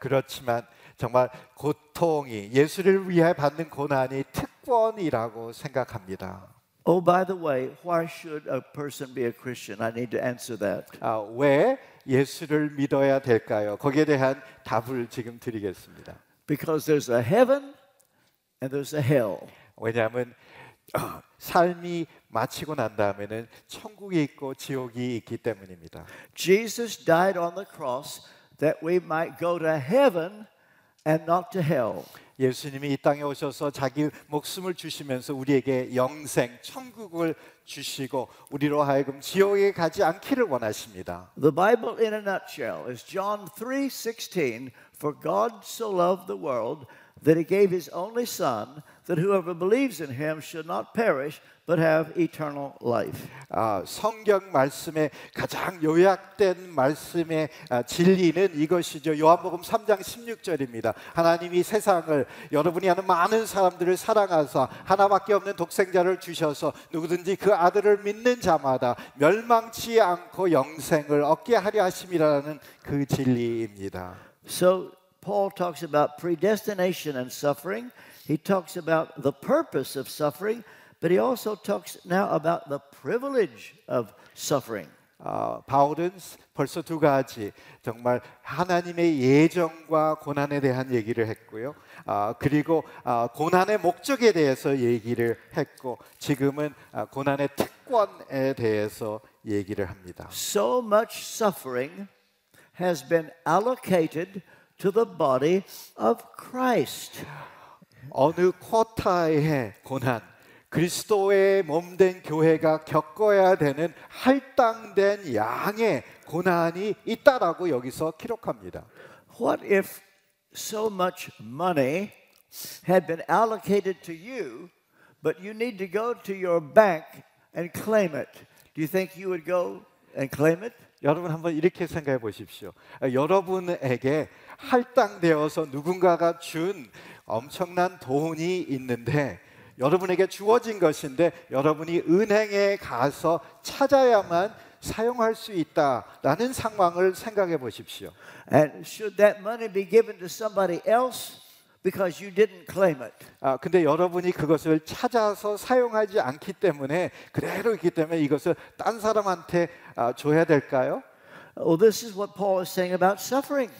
그렇지만 정말 고통이 예수를 위해 받는 고난이 특권이라고 생각합니다. Oh, by the way, why should a person be a Christian? I need to answer that. 왜 예수를 믿어야 될까요? 거기에 대한 답을 지금 드리겠습니다. Because there's a heaven and there's a hell. 왜냐하면 삶이 마치고 난 다음에는 천국이 있고 지옥이 있기 때문입니다. Jesus died on the cross that we might go to heaven and not to hell. 예수님이 이 땅에 오셔서 자기 목숨을 주시면서 우리에게 영생, 천국을 주시고 우리로 하여금 지옥에 가지 않기를 원하십니다. The Bible in a nutshell is John 3:16. For God so loved the world that He gave His only Son, that whoever believes in Him should not perish but have eternal life. 성경 말씀의 가장 요약된 말씀의 진리는 이것이죠. 요한복음 3장 16절입니다. 하나님이 세상을 여러분이 아는 많은 사람들을 사랑하사 하나밖에 없는 독생자를 주셔서 누구든지 그 아들을 믿는 자마다 멸망치 않고 영생을 얻게 하려 하심이라는 그 진리입니다. So Paul talks about predestination and suffering. He talks about the purpose of suffering. But he also talks now about the privilege of suffering. 바울은 벌써 두 가지 정말 하나님의 예정과 고난에 대한 얘기를 했고요. 그리고 고난의 목적에 대해서 얘기를 했고 지금은 고난의 특권에 대해서 얘기를 합니다. So much suffering has been allocated to the body of Christ. 어느 쿼터의 고난 그리스도의 몸된 교회가 겪어야 되는 할당된 양의 고난이 있다라고 여기서 기록합니다. What if so much money had been allocated to you, but you need to go to your bank and claim it? Do you think you would go and claim it? 여러분 한번 이렇게 생각해 보십시오. 여러분에게 할당되어서 누군가가 준 엄청난 돈이 있는데 여러분에게 주어진 것인데 여러분이 은행에 가서 찾아야만 사용할 수 있다라는 상황을 생각해 보십시오. And should that money be given to somebody else because you didn't claim it? 근데 여러분이 그것을 찾아서 사용하지 않기 때문에 그대로 있기 때문에 이것을 딴 사람한테 줘야 될까요? Well, this is what Paul is saying about suffering.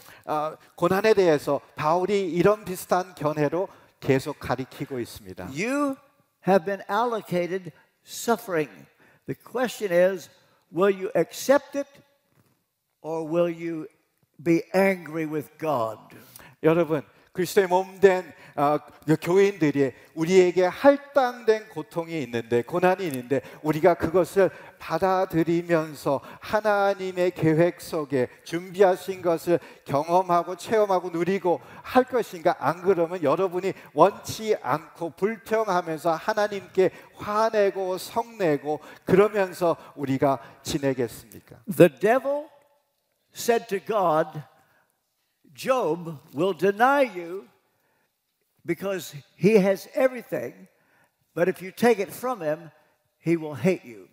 고난에 대해서 바울이 이런 비슷한 견해로 계속 가리키고 있습니다. You have been allocated suffering. The question is, will you accept it or will you be angry with God? 여러분, 그리스도의 몸된 교인들이 우리에게 할당된 고통이 있는데 고난이 있는데 우리가 그것을 받아들이면서 하나님의 계획 속에 준비하신 것을 경험하고 체험하고 누리고 할 것인가? 안 그러면 여러분이 원치 않고 불평하면서 하나님께 화내고 성내고 그러면서 우리가 지내겠습니까? The devil said to God, Job will deny you because he has everything, but if you take it from him, he will hate you.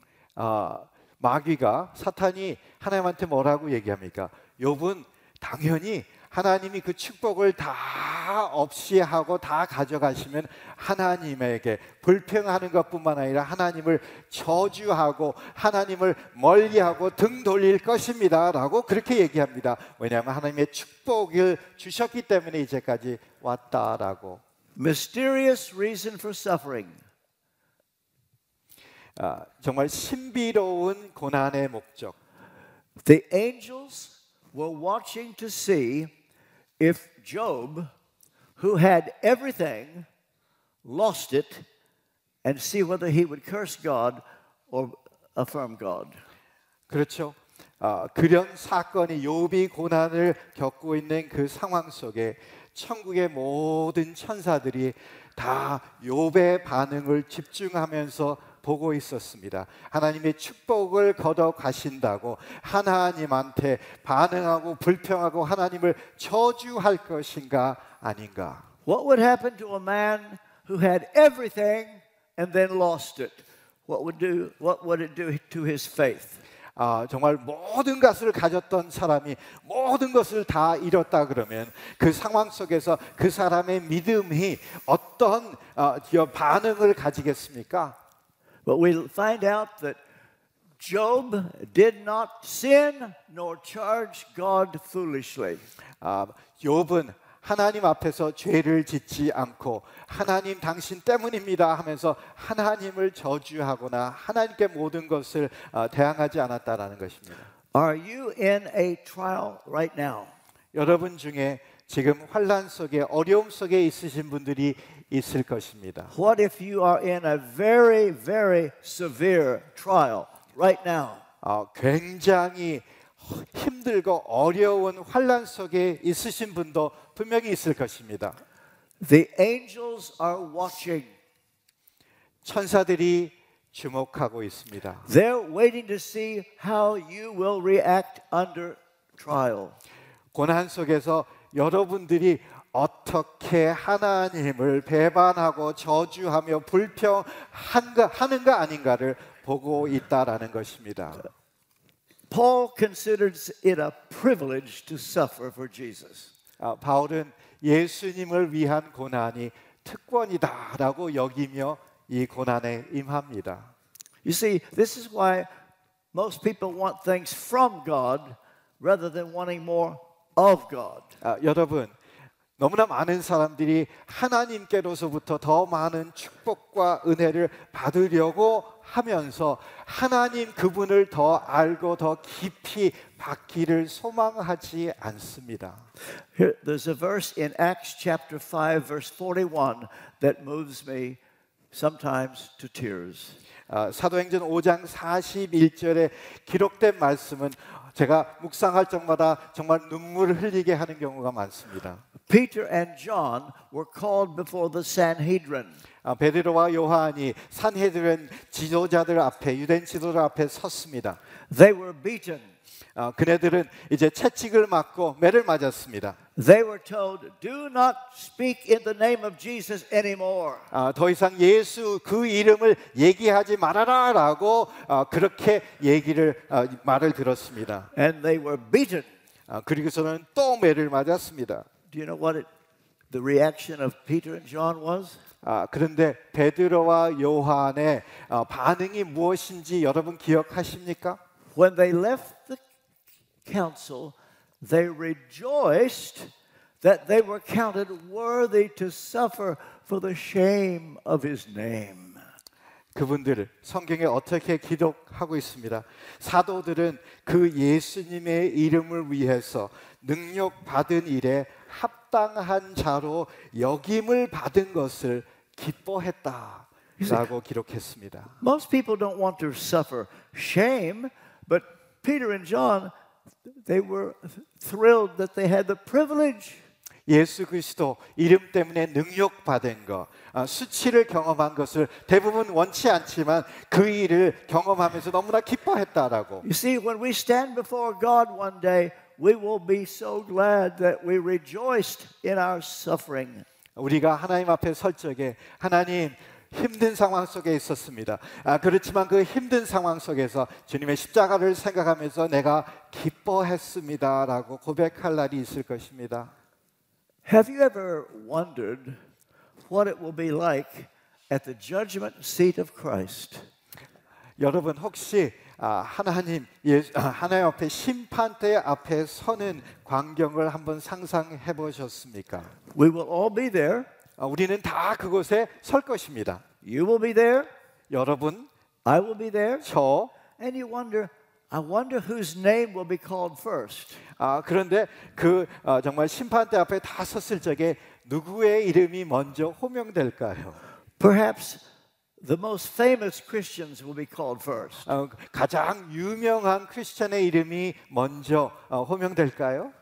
마귀가 사탄이 하나님한테 뭐라고 얘기합니까? 욥은 당연히 하나님이 그 축복을 다 없이 하고 다 가져가시면 하나님에게 불평하는 것뿐만 아니라 하나님을 저주하고 하나님을 멀리하고 등 돌릴 것입니다 라고 그렇게 얘기합니다. 왜냐하면 하나님의 축복을 주셨기 때문에 이제까지 왔다라고. Mysterious reason for suffering. 정말 신비로운 고난의 목적. The angels were watching to see if Job, who had everything, lost it, and see whether he would curse God or affirm God. 그렇죠. 그런 사건이 욥이 고난을 겪고 있는 그 상황 속에 천국의 모든 천사들이 다 욥의 반응을 집중하면서 보고 있었습니다. 하나님의 축복을 걷어 가신다고 하나님한테 반응하고 불평하고 하나님을 저주할 것인가 아닌가. What would happen to a man who had everything and then lost it? What would it do to his faith? 정말 모든 것을 가졌던 사람이 모든 것을 다 잃었다 그러면 그 상황 속에서 그 사람의 믿음이 어떤 반응을 가지겠습니까? But we'll find out that Job did not sin nor charge God foolishly. 욥은 하나님 앞에서 죄를 짓지 않고 하나님 당신 때문입니다 하면서 하나님을 저주하거나 하나님께 모든 것을 대항하지 않았다라는 것입니다. Are you in a trial right now? 여러분 중에 지금 환난 속에 어려움 속에 있으신 분들이 있을 것입니다. What if you are in a very, very severe trial right now? 굉장히 힘들고 어려운 환난 속에 있으신 분도 분명히 있을 것입니다. The angels are watching. 천사들이 주목하고 있습니다. They're waiting to see how you will react under trial. 고난 속에서 여러분들이 어떻게 하나님을 배반하고 저주하며 불평하는가 아닌가를 보고 있다라는 것입니다. Paul considers it a privilege to suffer for Jesus. 바울은 예수님을 위한 고난이 특권이다라고 여기며 이 고난에 임합니다. You see, this is why most people want things from God rather than wanting more of God. 여러분, 너무나 많은 사람들이 하나님께로서부터 더 많은 축복과 은혜를 받으려고 하면서 하나님 그분을 더 알고 더 깊이 받기를 소망하지 않습니다. There's a verse in Acts chapter 5 verse 41 that moves me sometimes to tears. 사도행전 5장 41절에 기록된 말씀은 제가 묵상할 적마다 정말 눈물을 흘리게 하는 경우가 많습니다. Peter and John were called before the Sanhedrin. 베드로와 요한이 산헤드린 지도자들 앞에 유대인 지도자들 앞에 섰습니다. They were beaten. 그네들은 이제 채찍을 맞고 매를 맞았습니다. They were told, "Do not speak in the name of Jesus anymore." 더 이상 예수 그 이름을 얘기하지 말아라라고 그렇게 말을 들었습니다. And they were beaten. 그리고서는 또 매를 맞았습니다. Do you know what the reaction of Peter and John was? 그런데 베드로와 요한의 반응이 무엇인지 여러분 기억하십니까? When they left the council, they rejoiced that they were counted worthy to suffer for the shame of his name. 그분들 성경에 어떻게 기록하고 있습니다. 사도들은 그 예수님의 이름을 위해서 능력 받은 일에 합당한 자로 여김을 받은 것을 기뻐했다라고 기록했습니다. Most people don't want to suffer shame, but Peter and John they were thrilled that they had the privilege. 예수 그리스도 이름 때문에 능욕 받은 것, 수치를 경험한 것을 대부분 원치 않지만 그 일을 경험하면서 너무나 기뻐했다라고. You see, when we stand before God one day, we will be so glad that we rejoiced in our suffering. 우리가 하나님 앞에 설 적에 하나님 힘든 상황 속에 있었습니다. 그렇지만 그 힘든 상황 속에서 주님의 십자가를 생각하면서 내가 기뻐했습니다라고 고백할 날이 있을 것입니다. Have you ever wondered what it will be like at the judgment seat of Christ? 여러분 혹시 하나님 앞에 심판대 앞에 서는 광경을 한번 상상해 보셨습니까? We will all be there. 우리는 다 그곳에 설 것입니다. You will be there. 여러분, I will be there. 저, and you wonder I wonder whose name will be called first. 그런데 그 정말 심판대 앞에 다 섰을 적에 누구의 이름이 먼저 호명될까요? Perhaps the most famous Christians will be called first. 가장 유명한 크리스천의 이름이 먼저 호명될까요?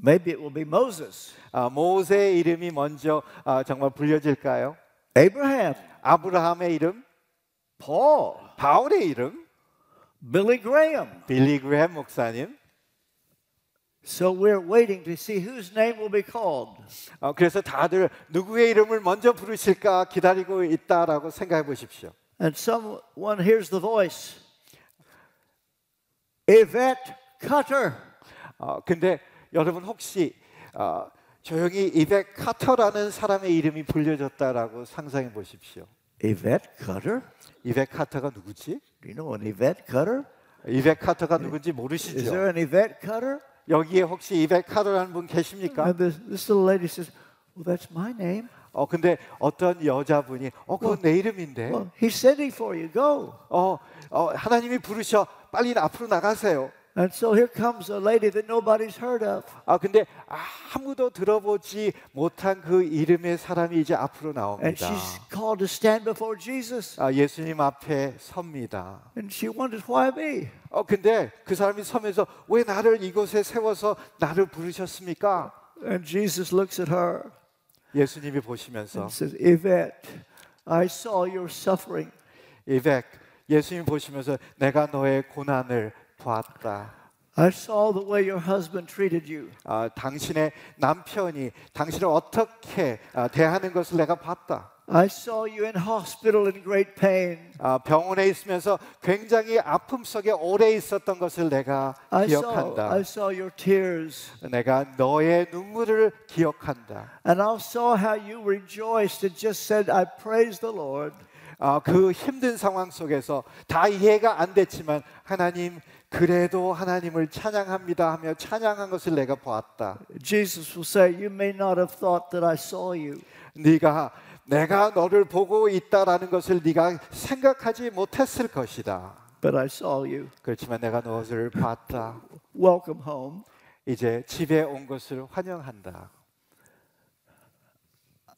Maybe it will be Moses. 모세의 이름이 먼저 정말 불려질까요? Abraham. 아브라함의 이름? Paul. 바울의 이름? Billy Graham. 빌리 그레이엄 목사님. So we're waiting to see whose name will be called. 그래서 다들 누구의 이름을 먼저 부르실까 기다리고 있다라고 생각해 보십시오. And someone hears the voice. Yvette Cutter. 근데 여러분 혹시 조용히 이벳 카터라는 사람의 이름이 불려졌다라고 상상해 보십시오. Yvette Cutter? 이벳 카터가 누구지? Do you know an Yvette Cutter? 이벳 카터가 누군지 모르시죠? Is there an Yvette Cutter? 여기에 혹시 이벳 카터라는 분 계십니까? And this little lady says, "Well, that's my name." 근데 어떤 여자분이 그건 내 이름인데. Well, he's sending for you. Go. 하나님이 부르셔. 빨리 앞으로 나가세요. And so here comes a lady that nobody's heard of. 근데 아무도 들어보지 못한 그 이름의 사람이 이제 앞으로 나옵니다. And she's called to stand before Jesus. 예수님 앞에 섭니다. And she wonders why me. 근데 그 사람이 서면서 왜 나를 이곳에 세워서 나를 부르셨습니까? And Jesus looks at her. 예수님이 보시면서 and says, "Yvette, I saw your suffering." Yvette, 예수님 보시면서 내가 너의 고난을 보았다. I saw the way your husband treated you. 당신의 남편이 당신을 어떻게 대하는 것을 내가 봤다. I saw you in hospital in great pain. 병원에 있으면서 굉장히 아픔 속에 오래 있었던 것을 내가 기억한다. I saw your tears. 내가 너의 눈물을 기억한다. And I saw how you rejoiced and just said, "I praise the Lord." 그 힘든 상황 속에서 다 이해가 안 됐지만 하나님 그래도 하나님을 찬양합니다 하며 찬양한 것을 내가 보았다. Jesus will say, "You may not have thought that I saw you." 내가 너를 보고 있다라는 것을 네가 생각하지 못했을 것이다. But I saw you. 그렇지만 내가 너를 봤다. Welcome home. 이제 집에 온 것을 환영한다.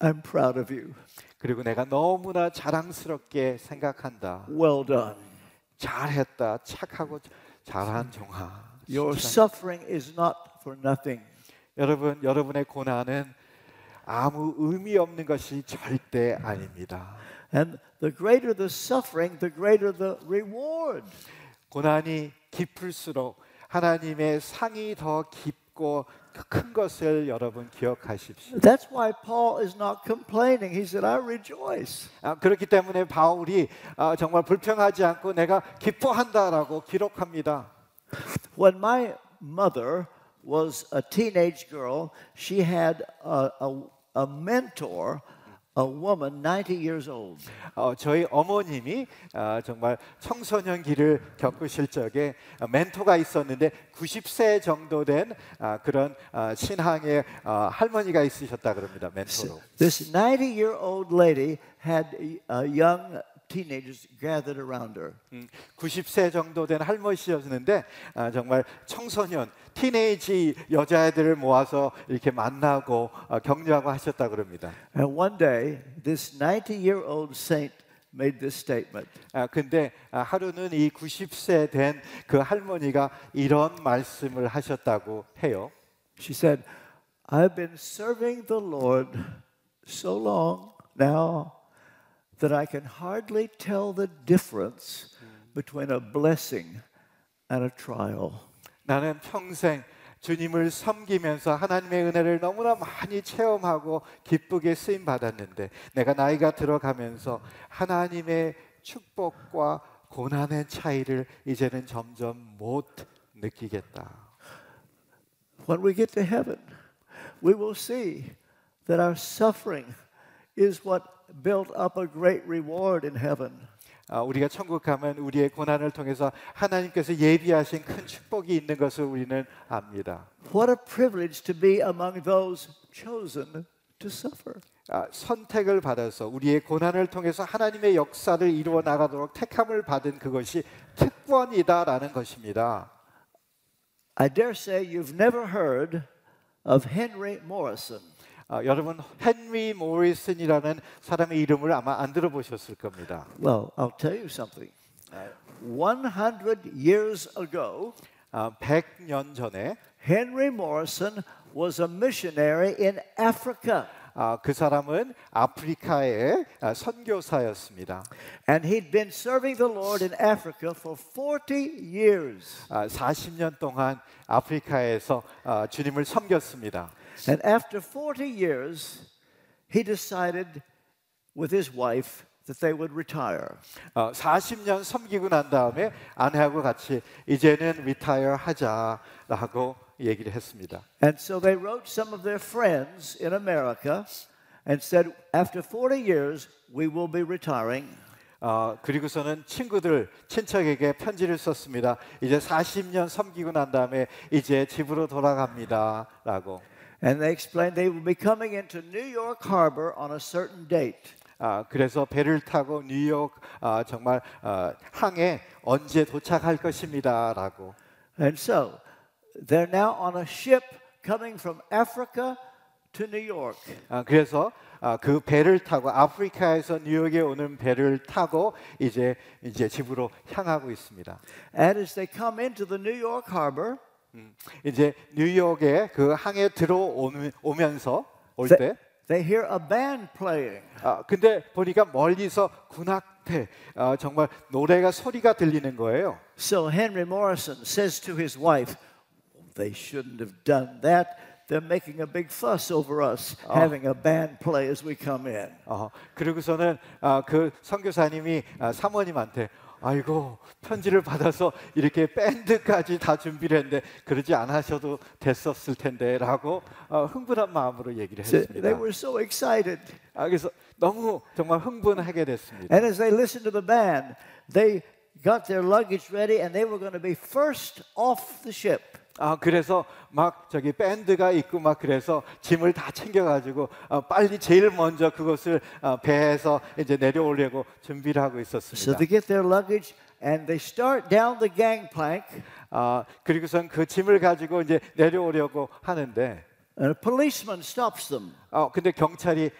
I'm proud of you. 그리고 내가 너무나 자랑스럽게 생각한다. Well done. 잘했다. 착하고 잘한 종아. Your suffering is not for nothing. 여러분, 여러분의 고난은 아무 의미 없는 것이 절대 아닙니다. And the greater the suffering, the greater the reward. 고난이 깊을수록 하나님의 상이 더 깊고 큰 것을 여러분 기억하십시오. That's why Paul is not complaining. He said, "I rejoice." 그렇기 때문에 바울이 정말 불평하지 않고 내가 기뻐한다라고 기록합니다. When my mother was a teenage girl, she had a mentor, a woman 90 years old. 저희 어머님이 정말 청소년기를 겪으실 적에 멘토가 있었는데 90세 정도 된 그런 신앙의 할머니가 있으셨다 그럽니다. 멘토로. This 90-year-old lady had a young teenagers gathered around her. 90세 정도 된 할머니였는데 정말 청소년, 티네이지 여자애들을 모아서 이렇게 만나고 격려하고 하셨다 그럽니다. And one day this 90-year-old saint made this statement. 근데 하루는 이 90세 된 그 할머니가 이런 말씀을 하셨다고 해요. She said, "I've been serving the Lord so long now that I can hardly tell the difference between a blessing and a trial." 나는 평생 주님을 섬기면서 하나님의 은혜를 너무나 많이 체험하고 기쁘게 쓰임 받았는데 내가 나이가 들어가면서 하나님의 축복과 고난의 차이를 이제는 점점 못 느끼겠다. When we get to heaven, we will see that our suffering is what built up a great reward in heaven. 우리가 천국 가면 우리의 고난을 통해서 하나님께서 예비하신 큰 축복이 있는 것을 우리는 압니다. What a privilege to be among those chosen to suffer. 선택을 받아서 우리의 고난을 통해서 하나님의 역사를 이루어 나가도록 택함을 받은 그것이 특권이다라는 것입니다. I dare say you've never heard of Henry Morrison. 여러분 헨리 모리슨이라는 사람의 이름을 아마 안 들어보셨을 겁니다. Well, I'll tell you something. 100 years ago, 100년 전에 Henry Morrison was a missionary in Africa. 그 사람은 아프리카의 선교사였습니다. And he'd been serving the Lord in Africa for 40 years. 40년 동안 아프리카에서 주님을 섬겼습니다. And after 40 years, he decided with his wife that they would retire. 40년 섬기고 난 다음에 아내하고 같이 이제는 retire 하자라고 얘기를 했습니다. And so they wrote some of their friends in America and said, after 40 years, we will be retiring. 그리고서는 친척에게 편지를 썼습니다. 이제 40년 섬기고 난 다음에 이제 집으로 돌아갑니다라고. And they explained they will be coming into New York Harbor on a certain date. 그래서 배를 타고 뉴욕 정말 항에 언제 도착할 것입니다라고. And so they're now on a ship coming from Africa to New York. 그래서 그 배를 타고 아프리카에서 뉴욕에 오는 배를 타고 이제 집으로 향하고 있습니다. And as they come into the New York Harbor. 이제 뉴욕에 그 항에 들어오면서 올 때 they hear a band playing. 근데 보니까 멀리서 군악대 정말 노래가 소리가 들리는 거예요. So Henry Morrison says to his wife, they shouldn't have done that. They're making a big fuss over us having a band play as we come in. 그리고서는 그 선교사님이 사모님한테 아이고 편지를 받아서 이렇게 밴드까지 다 준비를 했는데 그러지 않으셔도 됐었을 텐데라고 흥분한 마음으로 얘기를 했습니다. They were so excited. 그래서 너무 정말 흥분하게 됐습니다. And as they listened to the band, they got their luggage ready and they were going to be first off the ship. 그래서 막 저기 밴드가 있고 막 그래서 짐을 다 챙겨가지고 빨리 제일 먼저 그것을 배에서 이제 내려오려고 준비를 하고 있었습니다. So they get their luggage and they start down the gangplank. 그리고선 그 짐을 가지고 이제 내려오려고 하는데. And a policeman stops them. 근데 경찰이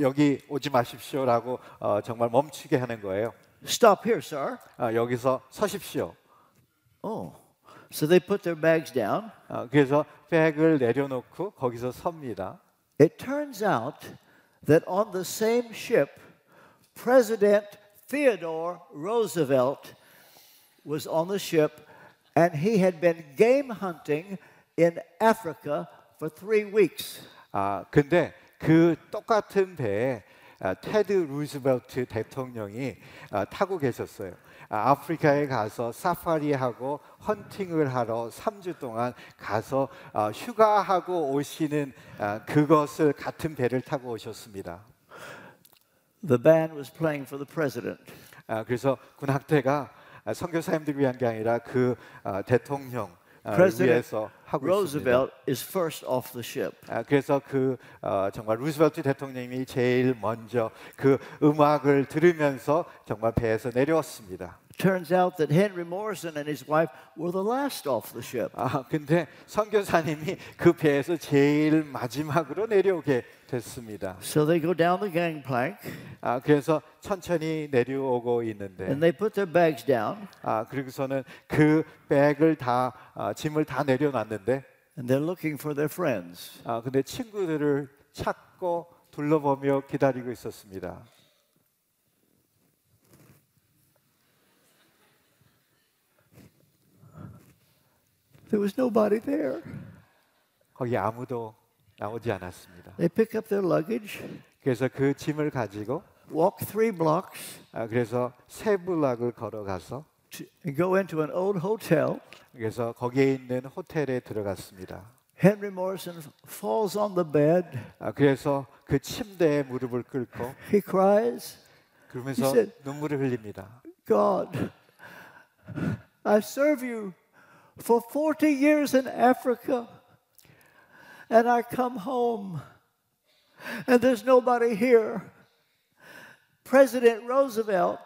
여기 오지 마십시오라고 정말 멈추게 하는 거예요. Stop here, sir. 여기서 서십시오. So they put their bags down. 그래서 백을 내려놓고 거기서 섭니다. It turns out that on the same ship, President Theodore Roosevelt was on the ship, and he had been game hunting in Africa for 3 weeks. 근데 그 똑같은 배에 테드 루즈벨트 대통령이 타고 계셨어요. 아프리카에 가서 사파리하고 헌팅을 하러 3주 동안 가서 휴가하고 오시는 그것을 같은 배를 타고 오셨습니다. The band was playing for the president. 그래서 군악대가 선교사님들 위한 게 아니라 그 대통령 위해서 하고 Roosevelt 있습니다. Is first off the ship. 그래서 그 정말 루즈벨트 대통령이 제일 먼저 그 음악을 들으면서 정말 배에서 내려왔습니다. Turns out that Henry Morrison and his wife were the last off the ship. 근데 선교사님이 그 배에서 제일 마지막으로 내려오게 됐습니다. So they go down the gangplank. 그래서 천천히 내려오고 있는데. And they put their bags down. 그리고서는 그 백을 다 짐을 다 내려놨는데. And they're looking for their friends. 근데 친구들을 찾고 둘러보며 기다리고 있었습니다. There was nobody there. 거기 아무도 나오지 않았습니다. They pick up their luggage. 그래서 그 짐을 가지고 walk 3 blocks. 그래서 3블락을 걸어가서 go into an old hotel. 그래서 거기에 있는 호텔에 들어갔습니다. Henry Morrison falls on the bed. 그래서 그 침대에 무릎을 꿇고 he cries. 그러면서 he said, 눈물을 흘립니다. God, I serve you. For 40 years in Africa, and I come home, and there's nobody here. President Roosevelt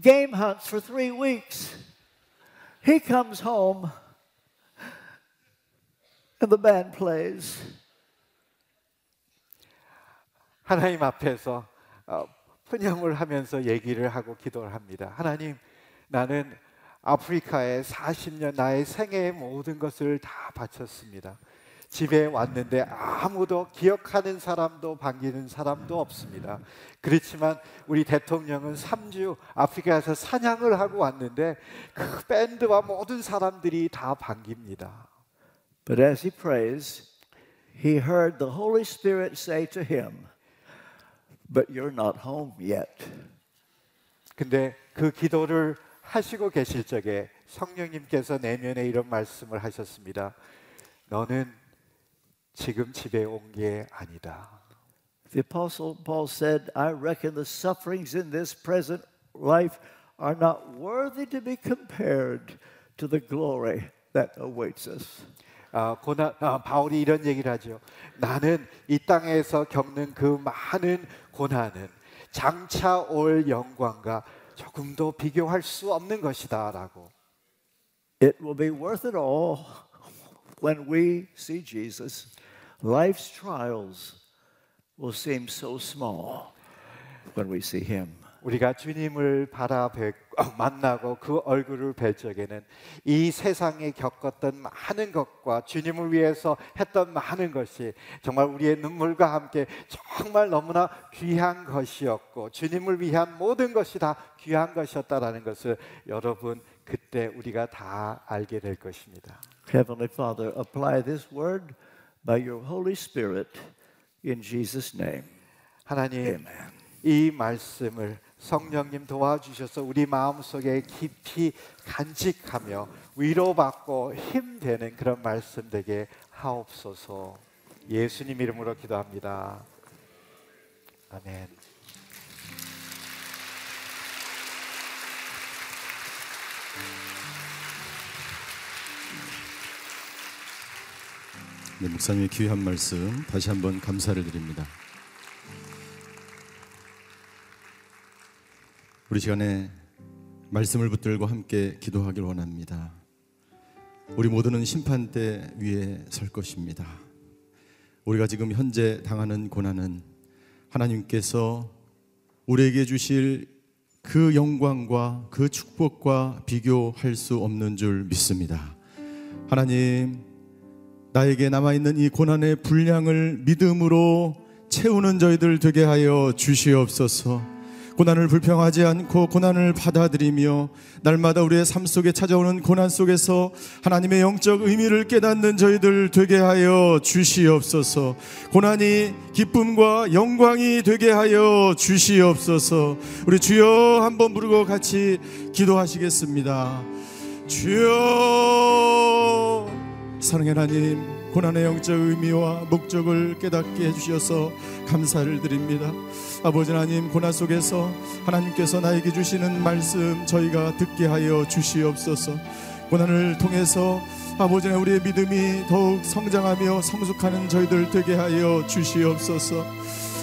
game hunts for 3 weeks. He comes home and the band plays. 하나님 앞에서 푸념을 하면서 얘기를 하고 기도를 합니다. 하나님, 나는 아프리카에 40년 나의 생애의 모든 것을 다 바쳤습니다. 집에 왔는데 아무도 기억하는 사람도 반기는 사람도 없습니다. 그렇지만 우리 대통령은 3주 아프리카에서 사냥을 하고 왔는데 그 밴드와 모든 사람들이 다 반깁니다. But as he prays, he heard the Holy Spirit say to him, "But you're not home yet." 근데 그 기도를 하시고 계실 적에 성령님께서 내면에 이런 말씀을 하셨습니다. 너는 지금 집에 온 게 아니다. The apostle Paul said, "I reckon the sufferings in this present life are not worthy to be compared to the glory that awaits us." 바울이 이런 얘기를 하죠. 나는 이 땅에서 겪는 그 많은 고난은 장차 올 영광과 조금도 비교할 수 없는 것이다라고. It will be worth it all when we see Jesus. Life's trials will seem so small when we see him. 우리가 주님을 만나고 그 얼굴을 뵐 적에는 이 세상에 겪었던 많은 것과 주님을 위해서 했던 많은 것이 정말 우리의 눈물과 함께 정말 너무나 귀한 것이었고 주님을 위한 모든 것이 다 귀한 것이었다라는 것을 여러분 그때 우리가 다 알게 될 것입니다. Heavenly Father, apply this word by your Holy Spirit in Jesus' name. 하나님, Amen. 이 말씀을 성령님 도와주셔서 우리 마음속에 깊이 간직하며 위로받고 힘되는 그런 말씀 되게 하옵소서. 예수님 이름으로 기도합니다. 아멘. 네, 목사님의 귀한 말씀 다시 한번 감사를 드립니다. 우리 시간에 말씀을 붙들고 함께 기도하길 원합니다. 우리 모두는 심판대 위에 설 것입니다. 우리가 지금 현재 당하는 고난은 하나님께서 우리에게 주실 그 영광과 그 축복과 비교할 수 없는 줄 믿습니다. 하나님, 나에게 남아있는 이 고난의 분량을 믿음으로 채우는 저희들 되게 하여 주시옵소서. 고난을 불평하지 않고 고난을 받아들이며 날마다 우리의 삶 속에 찾아오는 고난 속에서 하나님의 영적 의미를 깨닫는 저희들 되게 하여 주시옵소서. 고난이 기쁨과 영광이 되게 하여 주시옵소서. 우리 주여 한번 부르고 같이 기도하시겠습니다. 주여, 사랑의 하나님, 고난의 영적 의미와 목적을 깨닫게 해주셔서 감사를 드립니다. 아버지 하나님, 고난 속에서 하나님께서 나에게 주시는 말씀 저희가 듣게 하여 주시옵소서. 고난을 통해서 아버지 하나님, 우리의 믿음이 더욱 성장하며 성숙하는 저희들 되게 하여 주시옵소서.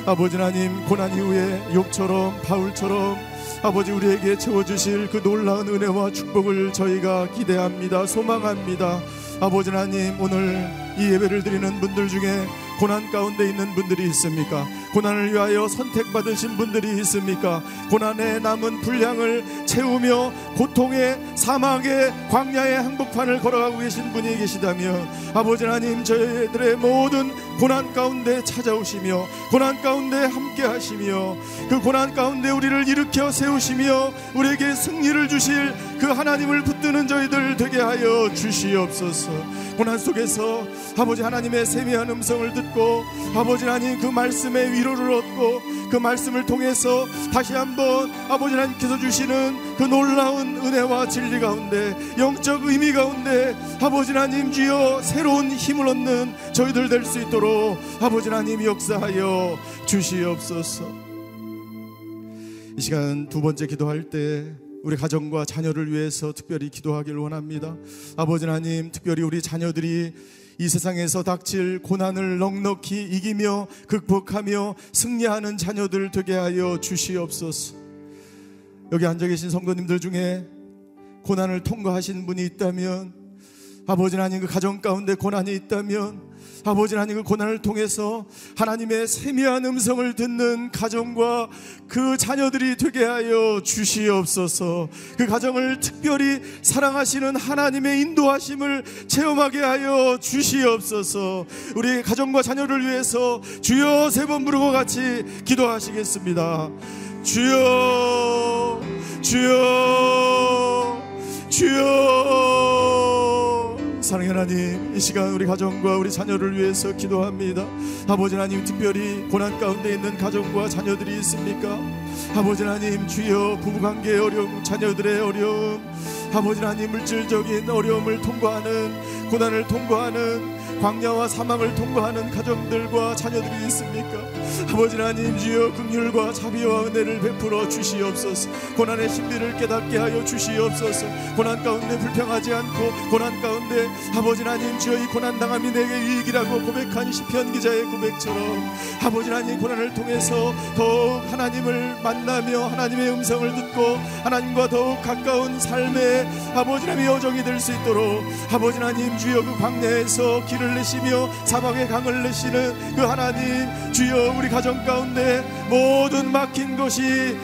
아버지 하나님, 고난 이후에 욥처럼 바울처럼 아버지 우리에게 채워주실 그 놀라운 은혜와 축복을 저희가 기대합니다. 소망합니다. 아버지 하나님, 오늘 이 예배를 드리는 분들 중에 고난 가운데 있는 분들이 있습니까? 고난을 위하여 선택받으신 분들이 있습니까? 고난에 남은 분량을 채우며 고통의 사막의 광야의 한복판을 걸어가고 계신 분이 계시다면 아버지 하나님, 저희들의 모든 고난 가운데 찾아오시며 고난 가운데 함께 하시며 그 고난 가운데 우리를 일으켜 세우시며 우리에게 승리를 주실 그 하나님을 붙드는 저희들 되게 하여 주시옵소서. 고난 속에서 아버지 하나님의 세미한 음성을 듣고 아버지 하나님 그 말씀의 위로를 얻고 그 말씀을 통해서 다시 한번 아버지 하나님께서 주시는 그 놀라운 은혜와 진리 가운데 영적 의미 가운데 아버지 하나님 주여 새로운 힘을 얻는 저희들 될 수 있도록 아버지 하나님 역사하여 주시옵소서. 이 시간 두 번째 기도할 때 우리 가정과 자녀를 위해서 특별히 기도하길 원합니다. 아버지 하나님, 특별히 우리 자녀들이 이 세상에서 닥칠 고난을 넉넉히 이기며 극복하며 승리하는 자녀들 되게 하여 주시옵소서. 여기 앉아계신 성도님들 중에 고난을 통과하신 분이 있다면, 아버지 하나님 그 가정 가운데 고난이 있다면, 아버지 하나님 그 고난을 통해서 하나님의 세미한 음성을 듣는 가정과 그 자녀들이 되게 하여 주시옵소서. 그 가정을 특별히 사랑하시는 하나님의 인도하심을 체험하게 하여 주시옵소서. 우리 가정과 자녀를 위해서 주여 세 번 부르고 같이 기도하시겠습니다. 주여, 주여, 주여. 사랑의 하나님, 이 시간 우리 가정과 우리 자녀를 위해서 기도합니다. 아버지 하나님, 특별히 고난 가운데 있는 가정과 자녀들이 있습니까? 아버지 하나님, 주여 부부관계의 어려움, 자녀들의 어려움, 아버지 하나님 물질적인 어려움을 통과하는, 고난을 통과하는, 광야와 사망을 통과하는 가정들과 자녀들이 있습니까? 아버지 하나님, 주여 긍휼과 자비와 은혜를 베풀어 주시옵소서. 고난의 신비를 깨닫게 하여 주시옵소서. 고난 가운데 불평하지 않고, 고난 가운데 아버지 하나님 주여 이 고난당함이 내게 유익이라고 고백한 시편 기자의 고백처럼 아버지 하나님 고난을 통해서 더욱 하나님을 만나며 하나님의 음성을 듣고 하나님과 더욱 가까운 삶의 아버지 하나님의 여정이 될 수 있도록 아버지 하나님 주여 그 광야에서 길을 내시며 사막의 강을 내시는 그 하나님 주여 우리 가정 가운데 모든 막힌 것이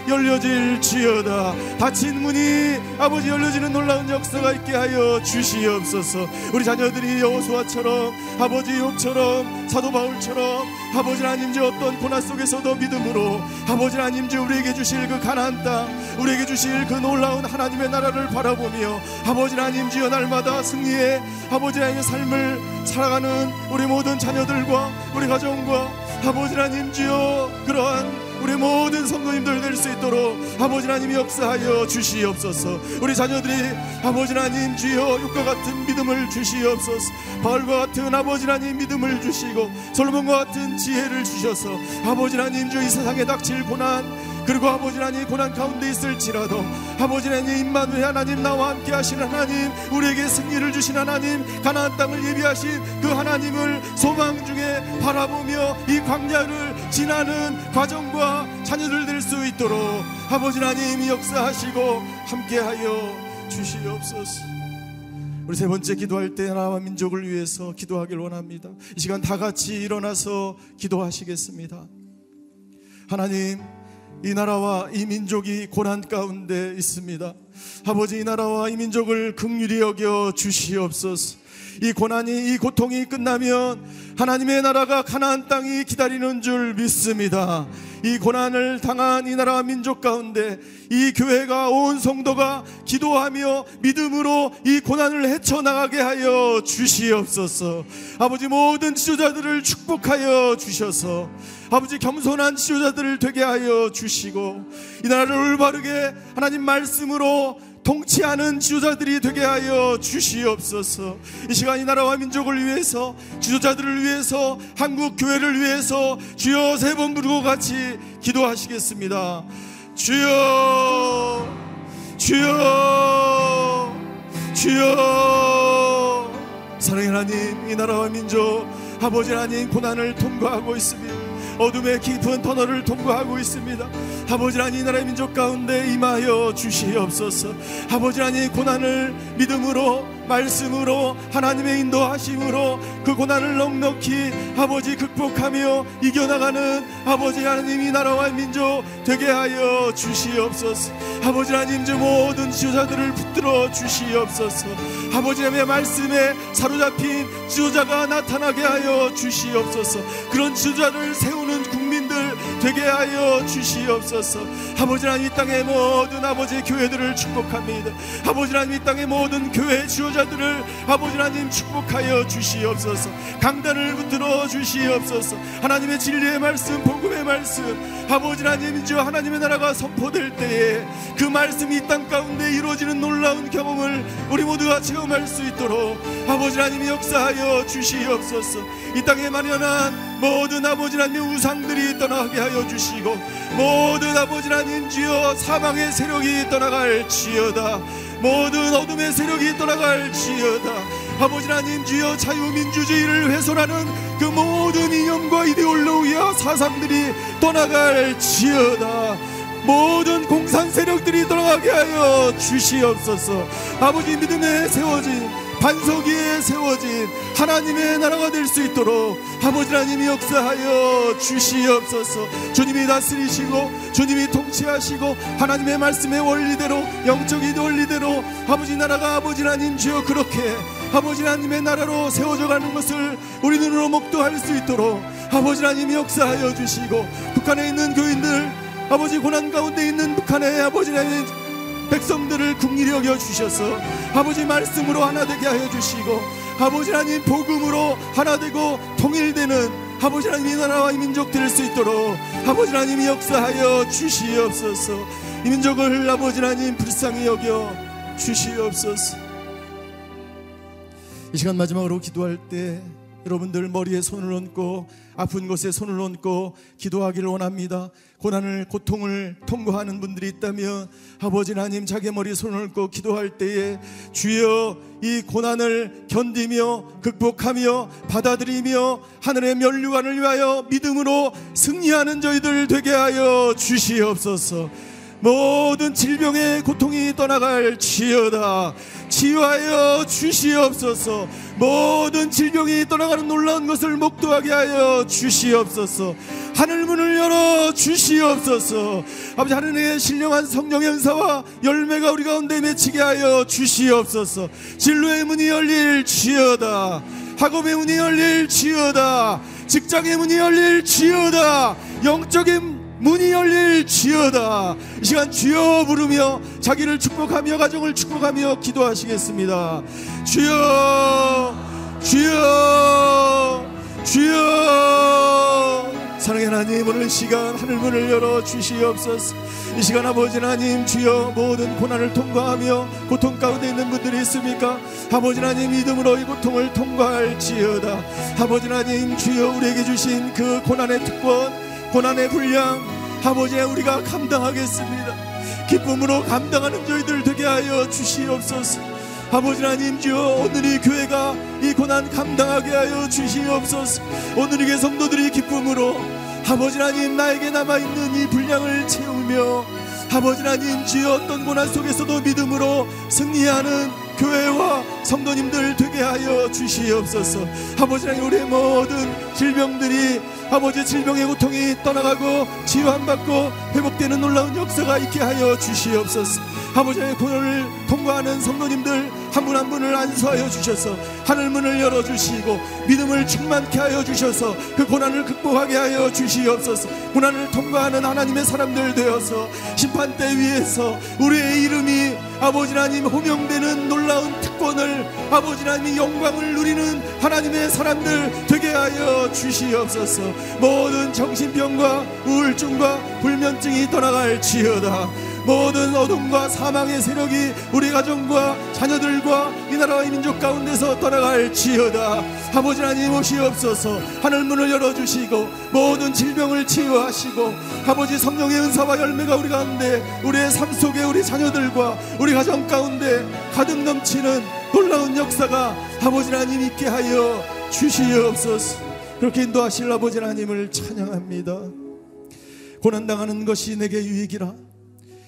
열려질 지어다. 닫힌 문이 아버지 열려지는 놀라운 역사가 있게 하여 주시옵소서. 우리 자녀들이 여호수아처럼 아버지 욥처럼 사도 바울처럼 아버지 하나님 주 어떤 고난 속에서도 믿음으로 아버지 하나님 주 우리에게 주실 그 가나안 땅, 우리에게 주실 그 놀라운 하나님의 나라를 바라보며 아버지 하나님 주여 날마다 승리의 아버지 하나님의 삶을 살아가는 우리 모든 자녀들과 우리 가정과 아버지 하나님 주여 그러한 우리 모든 성도님들 될 수 있도록 아버지 하나님 역사하여 주시옵소서. 우리 자녀들이 아버지 하나님 주여 육과 같은 믿음을 주시옵소서. 바울과 같은 아버지 하나님 믿음을 주시고 솔로몬과 같은 지혜를 주셔서 아버지 하나님 주여 이 세상에 닥칠 고난 그리고 아버지 하나님 고난 가운데 있을지라도 아버지 하나님 임마누엘 하나님 나와 함께 하시는 하나님, 우리에게 승리를 주신 하나님, 가나안 땅을 예비하신 그 하나님을 소망 중에 바라보며 이 광야를 지나는 과정과 자녀들 될 수 있도록 아버지 하나님 역사하시고 함께하여 주시옵소서. 우리 세 번째 기도할 때 나와 민족을 위해서 기도하길 원합니다. 이 시간 다 같이 일어나서 기도하시겠습니다. 하나님, 이 나라와 이 민족이 고난 가운데 있습니다. 아버지 이 나라와 이 민족을 긍휼히 여겨 주시옵소서. 이 고난이, 이 고통이 끝나면 하나님의 나라가 가나안 땅이 기다리는 줄 믿습니다. 이 고난을 당한 이 나라 민족 가운데 이 교회가 온 성도가 기도하며 믿음으로 이 고난을 헤쳐나가게 하여 주시옵소서. 아버지 모든 지도자들을 축복하여 주셔서 아버지 겸손한 지도자들을 되게 하여 주시고 이 나라를 올바르게 하나님 말씀으로 통치하는 지도자들이 되게 하여 주시옵소서. 이 시간 이 나라와 민족을 위해서, 지도자들을 위해서, 한국 교회를 위해서 주여 세 번 부르고 같이 기도하시겠습니다. 주여, 주여, 주여. 사랑의 하나님, 이 나라와 민족 아버지 하나님 고난을 통과하고 있습니다. 어둠의 깊은 터널을 통과하고 있습니다. 아버지 하나님 이 나라의 민족 가운데 임하여 주시옵소서. 아버지 하나님 고난을 믿음으로, 말씀으로, 하나님의 인도하심으로 그 고난을 넉넉히 아버지 극복하며 이겨나가는 아버지 하나님 이 나라와 민족 되게 하여 주시옵소서. 아버지 하나님 주 모든 지도자들을 붙들어 주시옵소서. 아버지 하나님의 말씀에 사로잡힌 지도자가 나타나게 하여 주시옵소서. 그런 지도자를 세우는 국민들 되게 하여 주시옵소서. 아버지 하나님 이 땅의 모든 아버지 교회들을 축복합니다. 아버지 하나님 이 땅의 모든 교회 지도자들을 아버지 하나님 축복하여 주시옵소서. 강단을 붙들어 주시옵소서. 하나님의 진리의 말씀, 복음의 말씀 아버지 하나님 이제 하나님의 나라가 선포될 때에 그 말씀이 이 땅 가운데 이루어지는 놀라운 경험을 우리 모두가 체험할 수 있도록 아버지 하나님 역사하여 주시옵소서. 이 땅에 마련한 모든 아버지 하나님 우상들이 떠나게 하여 주시고 모든 아버지 하나님 주여 사망의 세력이 떠나갈지어다. 모든 어둠의 세력이 떠나갈지어다. 아버지 하나님 주여 자유민주주의를 훼손하는 그 모든 이념과 이데올로기와 사상들이 떠나갈지어다. 모든 공산 세력들이 떠나가게 하여 주시옵소서. 아버지 믿음에 세워진 반석 위에 세워진 하나님의 나라가 될 수 있도록 아버지 하나님이 역사하여 주시옵소서. 주님이 다스리시고 주님이 통치하시고 하나님의 말씀의 원리대로 영적인 원리대로 아버지 나라가 아버지 하나님 주여 그렇게 아버지 하나님의 나라로 세워져가는 것을 우리 눈으로 목도할 수 있도록 아버지 하나님이 역사하여 주시고 북한에 있는 교인들 아버지 고난 가운데 있는 북한의 아버지 하나님 백성들을 긍휼히 여겨주셔서 아버지 말씀으로 하나되게 하여 주시고 아버지 하나님 복음으로 하나되고 통일되는 아버지 하나님 이 나라와 이 민족 될 수 있도록 아버지 하나님이 역사하여 주시옵소서. 이 민족을 아버지 하나님 불쌍히 여겨 주시옵소서. 이 시간 마지막으로 기도할 때 여러분들 머리에 손을 얹고 아픈 곳에 손을 얹고 기도하기를 원합니다. 고난을 고통을 통과하는 분들이 있다면 아버지 하나님 자기 머리에 손을 얹고 기도할 때에 주여 이 고난을 견디며 극복하며 받아들이며 하늘의 면류관을 위하여 믿음으로 승리하는 저희들 되게 하여 주시옵소서. 모든 질병의 고통이 떠나갈지어다. 치유하여 주시옵소서. 모든 질병이 떠나가는 놀라운 것을 목도하게 하여 주시옵소서. 하늘 문을 열어 주시옵소서. 아버지 하늘의 신령한 성령의 은사와 열매가 우리 가운데 맺히게 하여 주시옵소서. 진로의 문이 열릴지어다. 학업의 문이 열릴지어다. 직장의 문이 열릴지어다. 영적인 문이 열릴지어다. 이 시간 주여 부르며 자기를 축복하며 가정을 축복하며 기도하시겠습니다. 주여 주여 주여 사랑의 하나님 오늘 시간 하늘문을 열어 주시옵소서. 이 시간 아버지 하나님 주여 모든 고난을 통과하며 고통 가운데 있는 분들이 있습니까? 아버지 하나님 믿음으로 이 고통을 통과할지어다. 아버지 하나님 주여 우리에게 주신 그 고난의 특권 고난의 분량 아버지야 우리가 감당하겠습니다. 기쁨으로 감당하는 저희들 되게 하여 주시옵소서. 아버지 하나님 주여 오늘 이 교회가 이 고난 감당하게 하여 주시옵소서. 오늘 이게 성도들이 기쁨으로 아버지 하나님 나에게 남아있는 이 분량을 채우며 아버지 하나님 주여 어떤 고난 속에서도 믿음으로 승리하는 교회와 성도님들 되게 하여 주시옵소서. 아버지 하나님 우리의 모든 질병들이 아버지 질병의 고통이 떠나가고 치유함받고 회복되는 놀라운 역사가 있게 하여 주시옵소서. 아버지 하나님 고난을 통과하는 성도님들 한 분 한 분을 안수하여 주셔서 하늘문을 열어주시고 믿음을 충만케 하여 주셔서 그 고난을 극복하게 하여 주시옵소서. 고난을 통과하는 하나님의 사람들 되어서 심판대 위에서 우리의 이름이 아버지 하나님 호명되는 놀라운 특권을 아버지 하나님이 영광을 누리는 하나님의 사람들 되게 하여 주시옵소서. 모든 정신병과 우울증과 불면증이 떠나갈지어다. 모든 어둠과 사망의 세력이 우리 가정과 자녀들과 이 나라와 이 민족 가운데서 떠나갈지어다. 아버지 하나님 오시옵소서. 하늘문을 열어주시고 모든 질병을 치유하시고 아버지 성령의 은사와 열매가 우리 가운데 우리의 삶 속에 우리 자녀들과 우리 가정 가운데 가득 넘치는 놀라운 역사가 아버지 하나님 있게 하여 주시옵소서. 그렇게 인도하실 아버지 하나님을 찬양합니다. 고난당하는 것이 내게 유익이라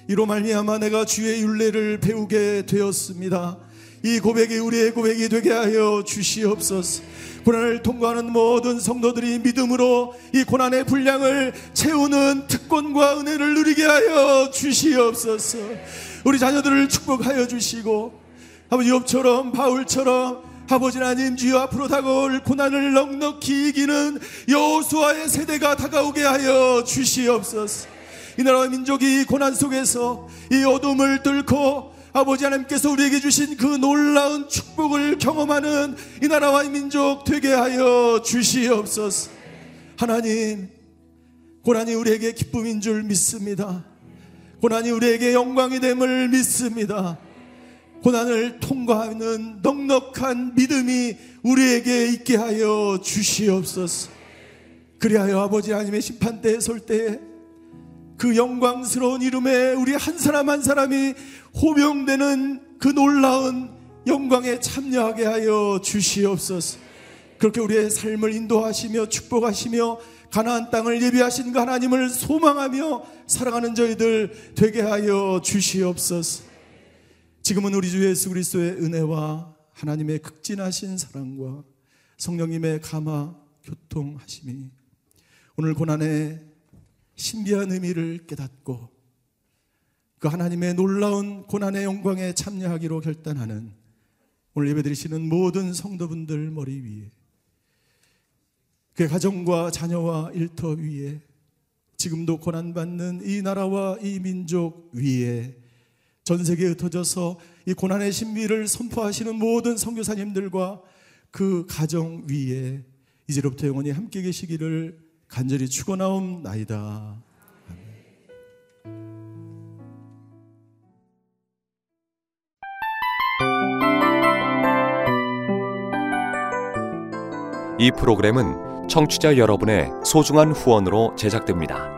이로 말미암아 내가 주의 율례를 배우게 되었습니다. 이 고백이 우리의 고백이 되게 하여 주시옵소서. 고난을 통과하는 모든 성도들이 믿음으로 이 고난의 분량을 채우는 특권과 은혜를 누리게 하여 주시옵소서. 우리 자녀들을 축복하여 주시고 아버지 욥처럼 바울처럼 아버지 하나님 주여 앞으로 다가올 고난을 넉넉히 이기는 여호수아의 세대가 다가오게 하여 주시옵소서. 이 나라와 민족이 고난 속에서 이 어둠을 뚫고 아버지 하나님께서 우리에게 주신 그 놀라운 축복을 경험하는 이 나라와 이 민족 되게 하여 주시옵소서. 하나님 고난이 우리에게 기쁨인 줄 믿습니다. 고난이 우리에게 영광이 됨을 믿습니다. 고난을 통과하는 넉넉한 믿음이 우리에게 있게 하여 주시옵소서. 그리하여 아버지 하나님의 심판대에 설 때에 그 영광스러운 이름에 우리 한 사람 한 사람이 호명되는 그 놀라운 영광에 참여하게 하여 주시옵소서. 그렇게 우리의 삶을 인도하시며 축복하시며 가나안 땅을 예비하신 그 하나님을 소망하며 살아가는 저희들 되게 하여 주시옵소서. 지금은 우리 주 예수 그리스도의 은혜와 하나님의 극진하신 사랑과 성령님의 감화 교통하심이 오늘 고난의 신비한 의미를 깨닫고 그 하나님의 놀라운 고난의 영광에 참여하기로 결단하는 오늘 예배드리시는 모든 성도분들 머리 위에, 그의 가정과 자녀와 일터 위에, 지금도 고난받는 이 나라와 이 민족 위에, 전 세계에 흩어져서 이 고난의 신비를 선포하시는 모든 선교사님들과 그 가정 위에 이제로부터 영원히 함께 계시기를 간절히 축원하옵나이다. 이 프로그램은 청취자 여러분의 소중한 후원으로 제작됩니다.